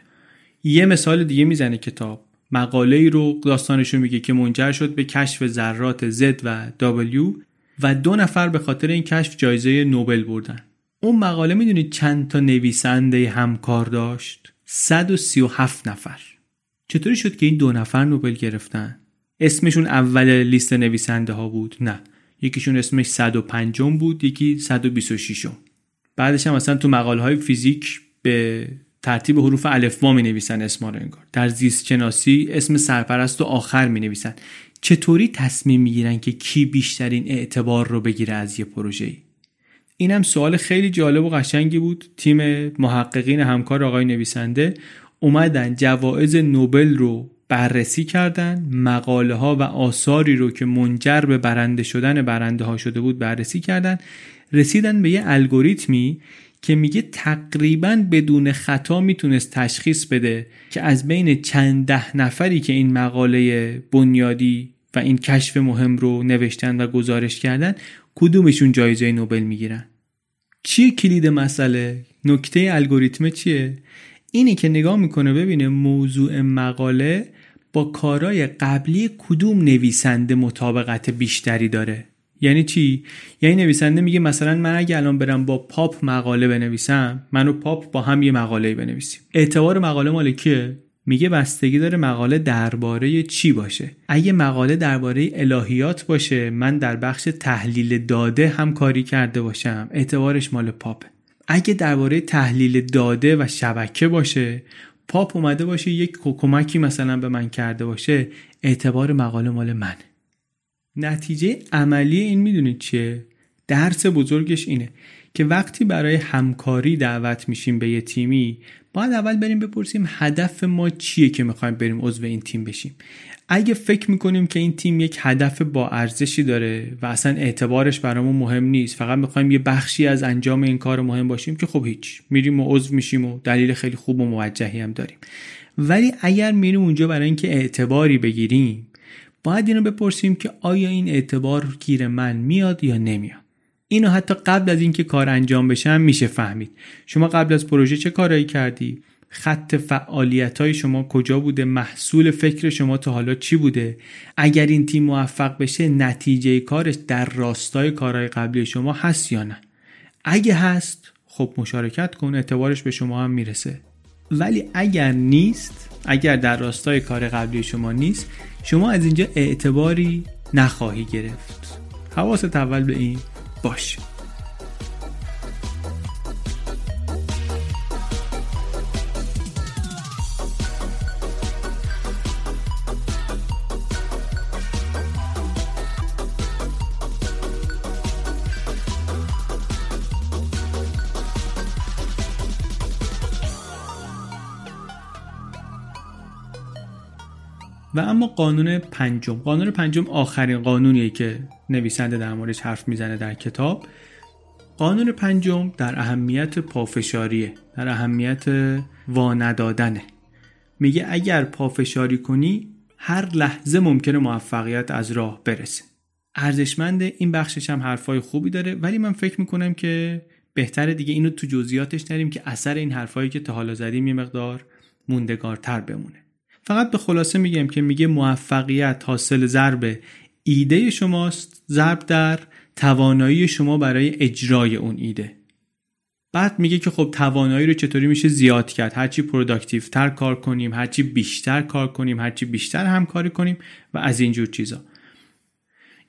یه مثال دیگه میزنه کتاب، مقاله‌ای رو داستانشو میگه که منجر شد به کشف ذرات زد و دابلیو و دو نفر به خاطر این کشف جایزه نوبل بردن. اون مقاله میدونید چند تا نویسنده همکار داشت؟ صد و سی و هفت نفر. چطوری شد که این دو نفر نوبل گرفتن؟ اسمشون اول لیست نویسنده ها بود؟ نه، یکیشون اسمش صد و پنج بود، یکی صد و بیست و شش. بعدش هم اصلا تو مقاله های فیزیک به ترتیب حروف الفبا می نویسن اسما رو انگار. در زیست شناسی اسم سرپرست رو آخر می نویسن. چطوری تصمیم می گیرن که کی بیشترین اعتبار رو بگیره از یه پروژه ای؟ اینم سوال خیلی جالب و قشنگی بود. تیم محققین همکار آقای نویسنده اومدن جوایز نوبل رو بررسی کردن، مقاله ها و آثاری رو که منجر به برنده شدن برنده ها شده بود بررسی کردن، رسیدن به یه الگوریتمی که میگه تقریباً بدون خطا میتونست تشخیص بده که از بین چند ده نفری که این مقاله بنیادی و این کشف مهم رو نوشتن و گزارش کردن کدومشون جایزه نوبل میگیرن. چیه کلید مسئله؟ نکته الگوریتم چیه؟ اینی که نگاه میکنه ببینه موضوع مقاله با کارهای قبلی کدوم نویسنده مطابقت بیشتری داره. یعنی چی؟ یعنی نویسنده میگه مثلا من اگه الان برم با پاپ مقاله بنویسم، من و پاپ با هم یه مقاله بنویسیم، اعتبار مقاله مال کیه؟ میگه بستگی داره مقاله درباره چی باشه. اگه مقاله درباره الهیات باشه، من در بخش تحلیل داده هم کاری کرده باشم، اعتبارش مال پاپه. اگه درباره تحلیل داده و شبکه باشه، پاپ اومده باشه یک کمکی مثلا به من کرده باشه، اعتبار مقاله مال منه. نتیجه عملی این میدونید چیه؟ درس بزرگش اینه که وقتی برای همکاری دعوت میشیم به یه تیمی، باید اول بریم بپرسیم هدف ما چیه که میخوایم بریم عضو این تیم بشیم. اگه فکر میکنیم که این تیم یک هدف با ارزشی داره و اصلا اعتبارش برامون مهم نیست، فقط میخوایم یه بخشی از انجام این کار مهم باشیم، که خب هیچ، میریم و عضو میشیم و دلیل خیلی خوب و موجهی هم داریم. ولی اگر میریم اونجا برای اینکه اعتباری بگیریم، باید اینو بپرسیم که آیا این اعتبار گیر من میاد یا نمیاد. اینو حتی قبل از اینکه کار انجام بشه هم میشه فهمید. شما قبل از پروژه چه کارایی کردی؟ خط فعالیت‌های شما کجا بوده؟ محصول فکر شما تا حالا چی بوده؟ اگر این تیم موفق بشه، نتیجه کارش در راستای کارهای قبلی شما هست یا نه؟ اگه هست، خب مشارکت کن، اعتبارش به شما هم میرسه. ولی اگر نیست، اگر در راستای کار قبلی شما نیست، شما از اینجا اعتباری نخواهی گرفت. حواست اول به این باشه. و اما قانون پنجم. قانون پنجم آخرین قانونیه که نویسنده در موردش حرف میزنه در کتاب. قانون پنجم در اهمیت پافشاریه، در اهمیت واندادنه. میگه اگر پافشاری کنی، هر لحظه ممکنه موفقیت از راه برسه. ارزشمنده، این بخشش هم حرفای خوبی داره، ولی من فکر میکنم که بهتره دیگه اینو تو جزئیاتش نریم که اثر این حرفایی که تا حالا زدیم یه مقدار موندگارتر بمونه. فقط به خلاصه میگم که میگه موفقیت حاصل ضرب ایده شماست، ضرب در توانایی شما برای اجرای اون ایده. بعد میگه که خب توانایی رو چطوری میشه زیاد کرد؟ هرچی پروداکتیو تر کار کنیم، هرچی بیشتر کار کنیم، هرچی بیشتر همکاری کنیم و از اینجور چیزا.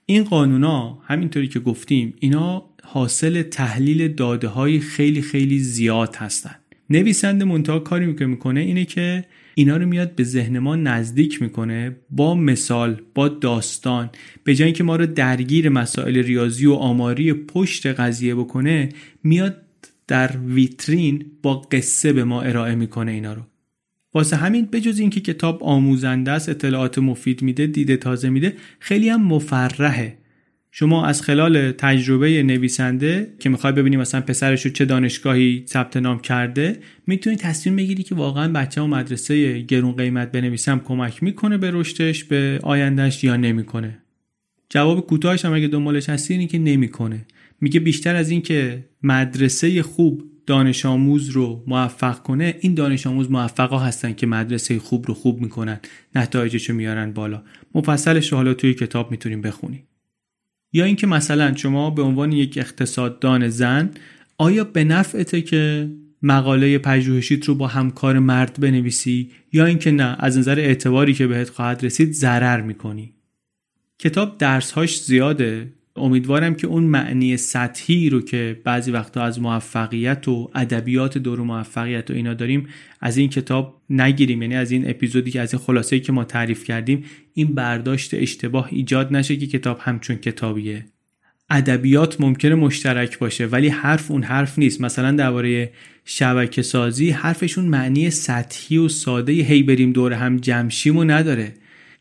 این قانونا همینطوری که گفتیم، اینا حاصل تحلیل داده های خیلی خیلی زیاد هستن. نویسنده منتها کاری که میکنه اینه که اینا رو میاد به ذهن ما نزدیک میکنه با مثال، با داستان، به جای اینکه ما رو درگیر مسائل ریاضی و آماری پشت قضیه بکنه، میاد در ویترین با قصه به ما ارائه میکنه اینا رو. واسه همین بجز اینکه کتاب آموزنده است، اطلاعات مفید میده، دیده تازه میده، خیلی هم مفرحه. شما از خلال تجربه نویسنده که میخوای ببینی مثلا پسرشو چه دانشگاهی ثبت نام کرده، میتونی تصمیم بگیری که واقعا بچه‌مو مدرسه گرون قیمت بنویسم کمک میکنه به رشدش، به آیندهش، یا نمیکنه. جواب کوتاهش هم اگه دنبالش هستی اینه که نمیکنه. میگه بیشتر از این که مدرسه خوب دانش آموز رو موفق کنه، این دانش آموز موفقا هستن که مدرسه خوب رو خوب میکنن، نتایجشو میارن بالا. مفصلش رو حالا توی کتاب میتونیم بخونی. یا اینکه مثلا شما به عنوان یک اقتصاددان زن، آیا به نفعته که مقاله پژوهشیت رو با همکار مرد بنویسی، یا اینکه نه، از نظر اعتباری که بهت خواهد رسید ضرر میکنی. کتاب درسهاش زیاده. امیدوارم که اون معنی سطحی رو که بعضی وقتا از موفقیت و ادبیات دور موفقیت و اینا داریم از این کتاب نگیریم. یعنی از این اپیزودی که از این خلاصه‌ای که ما تعریف کردیم این برداشت اشتباه ایجاد نشه که کتاب همچون کتابیه. ادبیات ممکنه مشترک باشه ولی حرف اون حرف نیست. مثلا درباره شبکه سازی حرفشون معنی سطحی و ساده هی بریم دور هم جمشیمو نداره.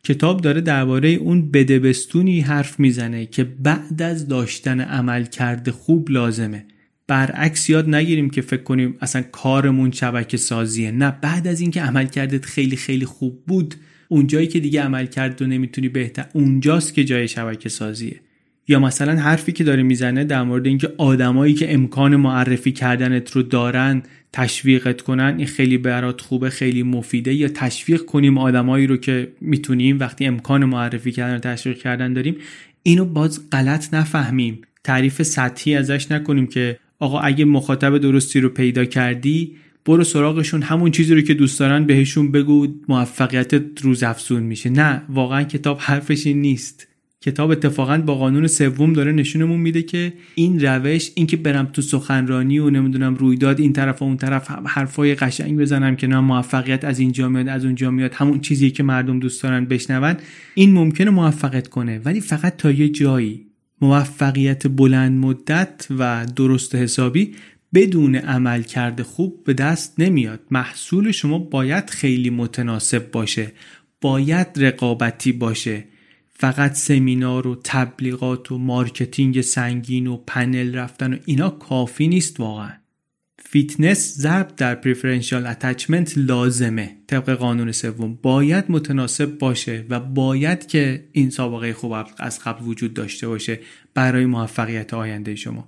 کتاب داره درباره اون بدبستونی حرف میزنه که بعد از داشتن عملکرد خوب لازمه. برعکس یاد نگیریم که فکر کنیم اصلا کارمون شبکه سازیه. نه، بعد از اینکه عملکردت خیلی خیلی خوب بود، اونجایی که دیگه عملکرد رو نمیتونی بهتر، اونجاست که جای شبکه سازیه. یا مثلا حرفی که داره میزنه در مورد اینکه آدمایی که امکان معرفی کردنت رو دارن تشویقت کنن، این خیلی برات خوبه، خیلی مفیده. یا تشویق کنیم آدمایی رو که میتونیم، وقتی امکان معرفی کردن و تشویق کردن داریم. اینو باز غلط نفهمیم، تعریف سطحی ازش نکنیم که آقا اگه مخاطب درستی رو پیدا کردی برو سراغشون، همون چیزی رو که دوست دارن بهشون بگو، موفقیتت روزافزون میشه. نه، واقعا کتاب حرفش این نیست. کتاب اتفاقاً با قانون سوم داره نشونمون میده که این روش، این که برم تو سخنرانی و نمیدونم رویداد این طرف و اون طرف حرفای قشنگ بزنم که نه موفقیت از اینجا میاد از اونجا میاد، همون چیزی که مردم دوست دارن بشنون، این ممکنه موفقیت کنه ولی فقط تا یه جایی. موفقیت بلند مدت و درست حسابی بدون عملکرد خوب به دست نمیاد. محصول شما باید خیلی متناسب باشه، باید رقابتی باشه. فقط سمینار و تبلیغات و مارکتینگ سنگین و پنل رفتن و اینا کافی نیست. واقعا فیتنس ضرب در پریفرنشیال اتچمنت لازمه. طبق قانون سوم باید متناسب باشه و باید که این سابقه خوب از قبل وجود داشته باشه برای موفقیت آینده شما.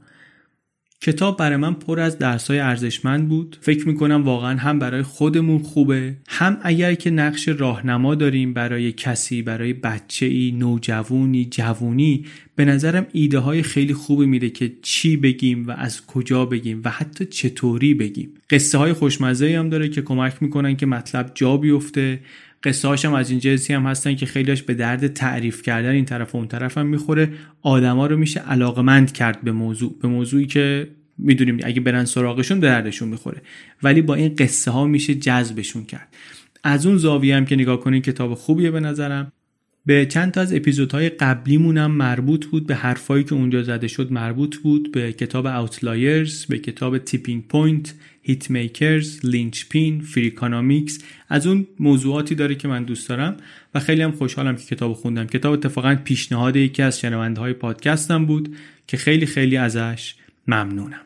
کتاب برای من پر از درس‌های ارزشمند بود. فکر می‌کنم واقعاً هم برای خودمون خوبه، هم اگر که نقش راهنما داریم برای کسی، برای بچه‌ای، نوجوانی، جوونی، به نظرم ایده‌های خیلی خوبی میده که چی بگیم و از کجا بگیم و حتی چطوری بگیم. قصه‌های خوشمزه‌ای هم داره که کمک می‌کنن که مطلب جا بیفته. قصه‌هاش هم از این جنسی هم هستن که خیلیش به درد تعریف کردن این طرف و اون طرف هم میخوره. آدما رو میشه علاقمند کرد به موضوع، به موضوعی که میدونیم اگه برن سراغشون به دردشون میخوره، ولی با این قصه ها میشه جذبشون کرد. از اون زاویه هم که نگاه کنین کتاب خوبیه به نظرم. به چند تا از اپیزودهای قبلیمونم مربوط بود، به حرفایی که اونجا زده شد مربوط بود، به کتاب اوتلایرز، به کتاب تیپینگ پوینت، هیت میکرز، لینچ پین، فریکانامیکس. از اون موضوعاتی داره که من دوست دارم و خیلی هم خوشحالم که کتاب خوندم. کتاب اتفاقا پیشنهاد یکی از شنونده‌های پادکستم بود که خیلی خیلی ازش ممنونم.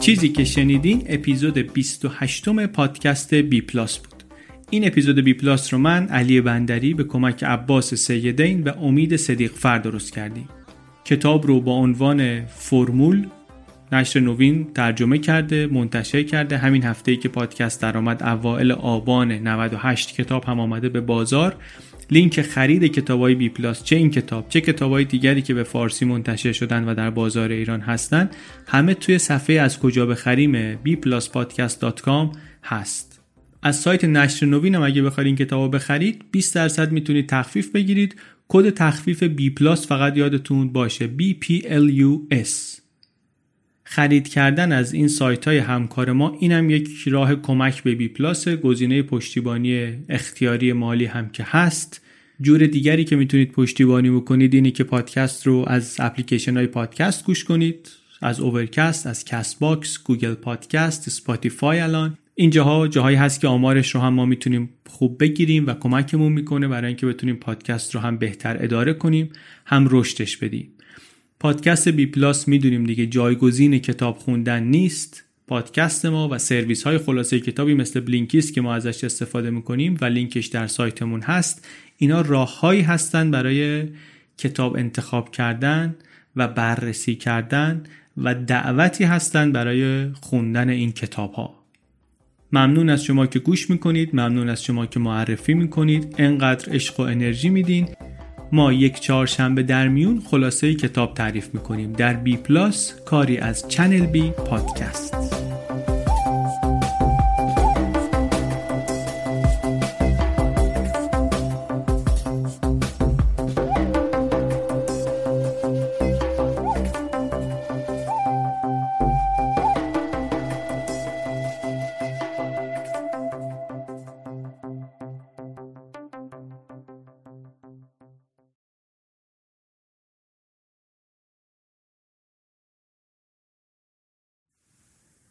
چیزی که شنیدین اپیزود بیست و هشتم پادکست بی پلاس بود. این اپیزود بی پلاس رو من، علی بندری، به کمک عباس سیدین و امید صدیقفر درست کردیم. کتاب رو با عنوان فرمول نشر نوین ترجمه کرده، منتشر کرده. همین هفته‌ای که پادکست درآمد اوایل آبان نود و هشت کتاب هم آمده به بازار. لینک خرید کتابای بی پلاس، چه این کتاب چه کتابای دیگری که به فارسی منتشر شدن و در بازار ایران هستن، همه توی صفحه از کجا بخریم بی پلاس پادکست دات کام هست. از سایت نشر نوین هم اگه بخواید این کتابو بخرید بیست درصد میتونید تخفیف بگیرید. کد تخفیف بی پلاس فقط یادتون باشه، بی پی ال یو اس. خرید کردن از این سایت‌های همکار ما اینم یک راه کمک به بی پلاس، گزینه پشتیبانی اختیاری مالی هم که هست. جور دیگری که میتونید پشتیبانی بکنید اینی که پادکست رو از اپلیکیشن‌های پادکست گوش کنید، از اورکست، از کست باکس، گوگل پادکست، اسپاتیفای. الان این جاها جاهایی هست که آمارش رو هم ما میتونیم خوب بگیریم و کمکمون میکنه برای اینکه بتونیم پادکست رو هم بهتر اداره کنیم، هم رشدش بدیم. پادکست بی پلاس میدونیم دیگه جایگزین کتاب خوندن نیست. پادکست ما و سرویس های خلاصه کتابی مثل بلینکیست که ما ازش استفاده میکنیم و لینکش در سایتمون هست، اینا راههایی هستن برای کتاب انتخاب کردن و بررسی کردن و دعوتی هستن برای خوندن این کتاب ها. ممنون از شما که گوش میکنید، ممنون از شما که معرفی میکنید، انقدر عشق و انرژی میدین. ما یک چهارشنبه در میون خلاصه کتاب تعریف میکنیم در بی پلاس، کاری از چنل بی پادکست.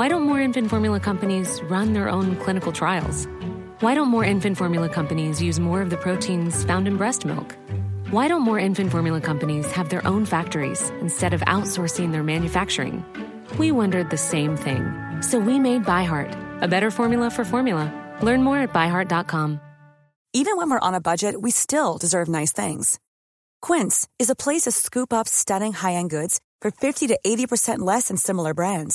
Why don't more infant formula companies run their own clinical trials? Why don't more infant formula companies use more of the proteins found in breast milk? Why don't more infant formula companies have their own factories instead of outsourcing their manufacturing? We wondered the same thing. So we made ByHeart, a better formula for formula. Learn more at by heart dot com. Even when we're on a budget, we still deserve nice things. Quince is a place to scoop up stunning high-end goods for fifty to eighty percent less than similar brands.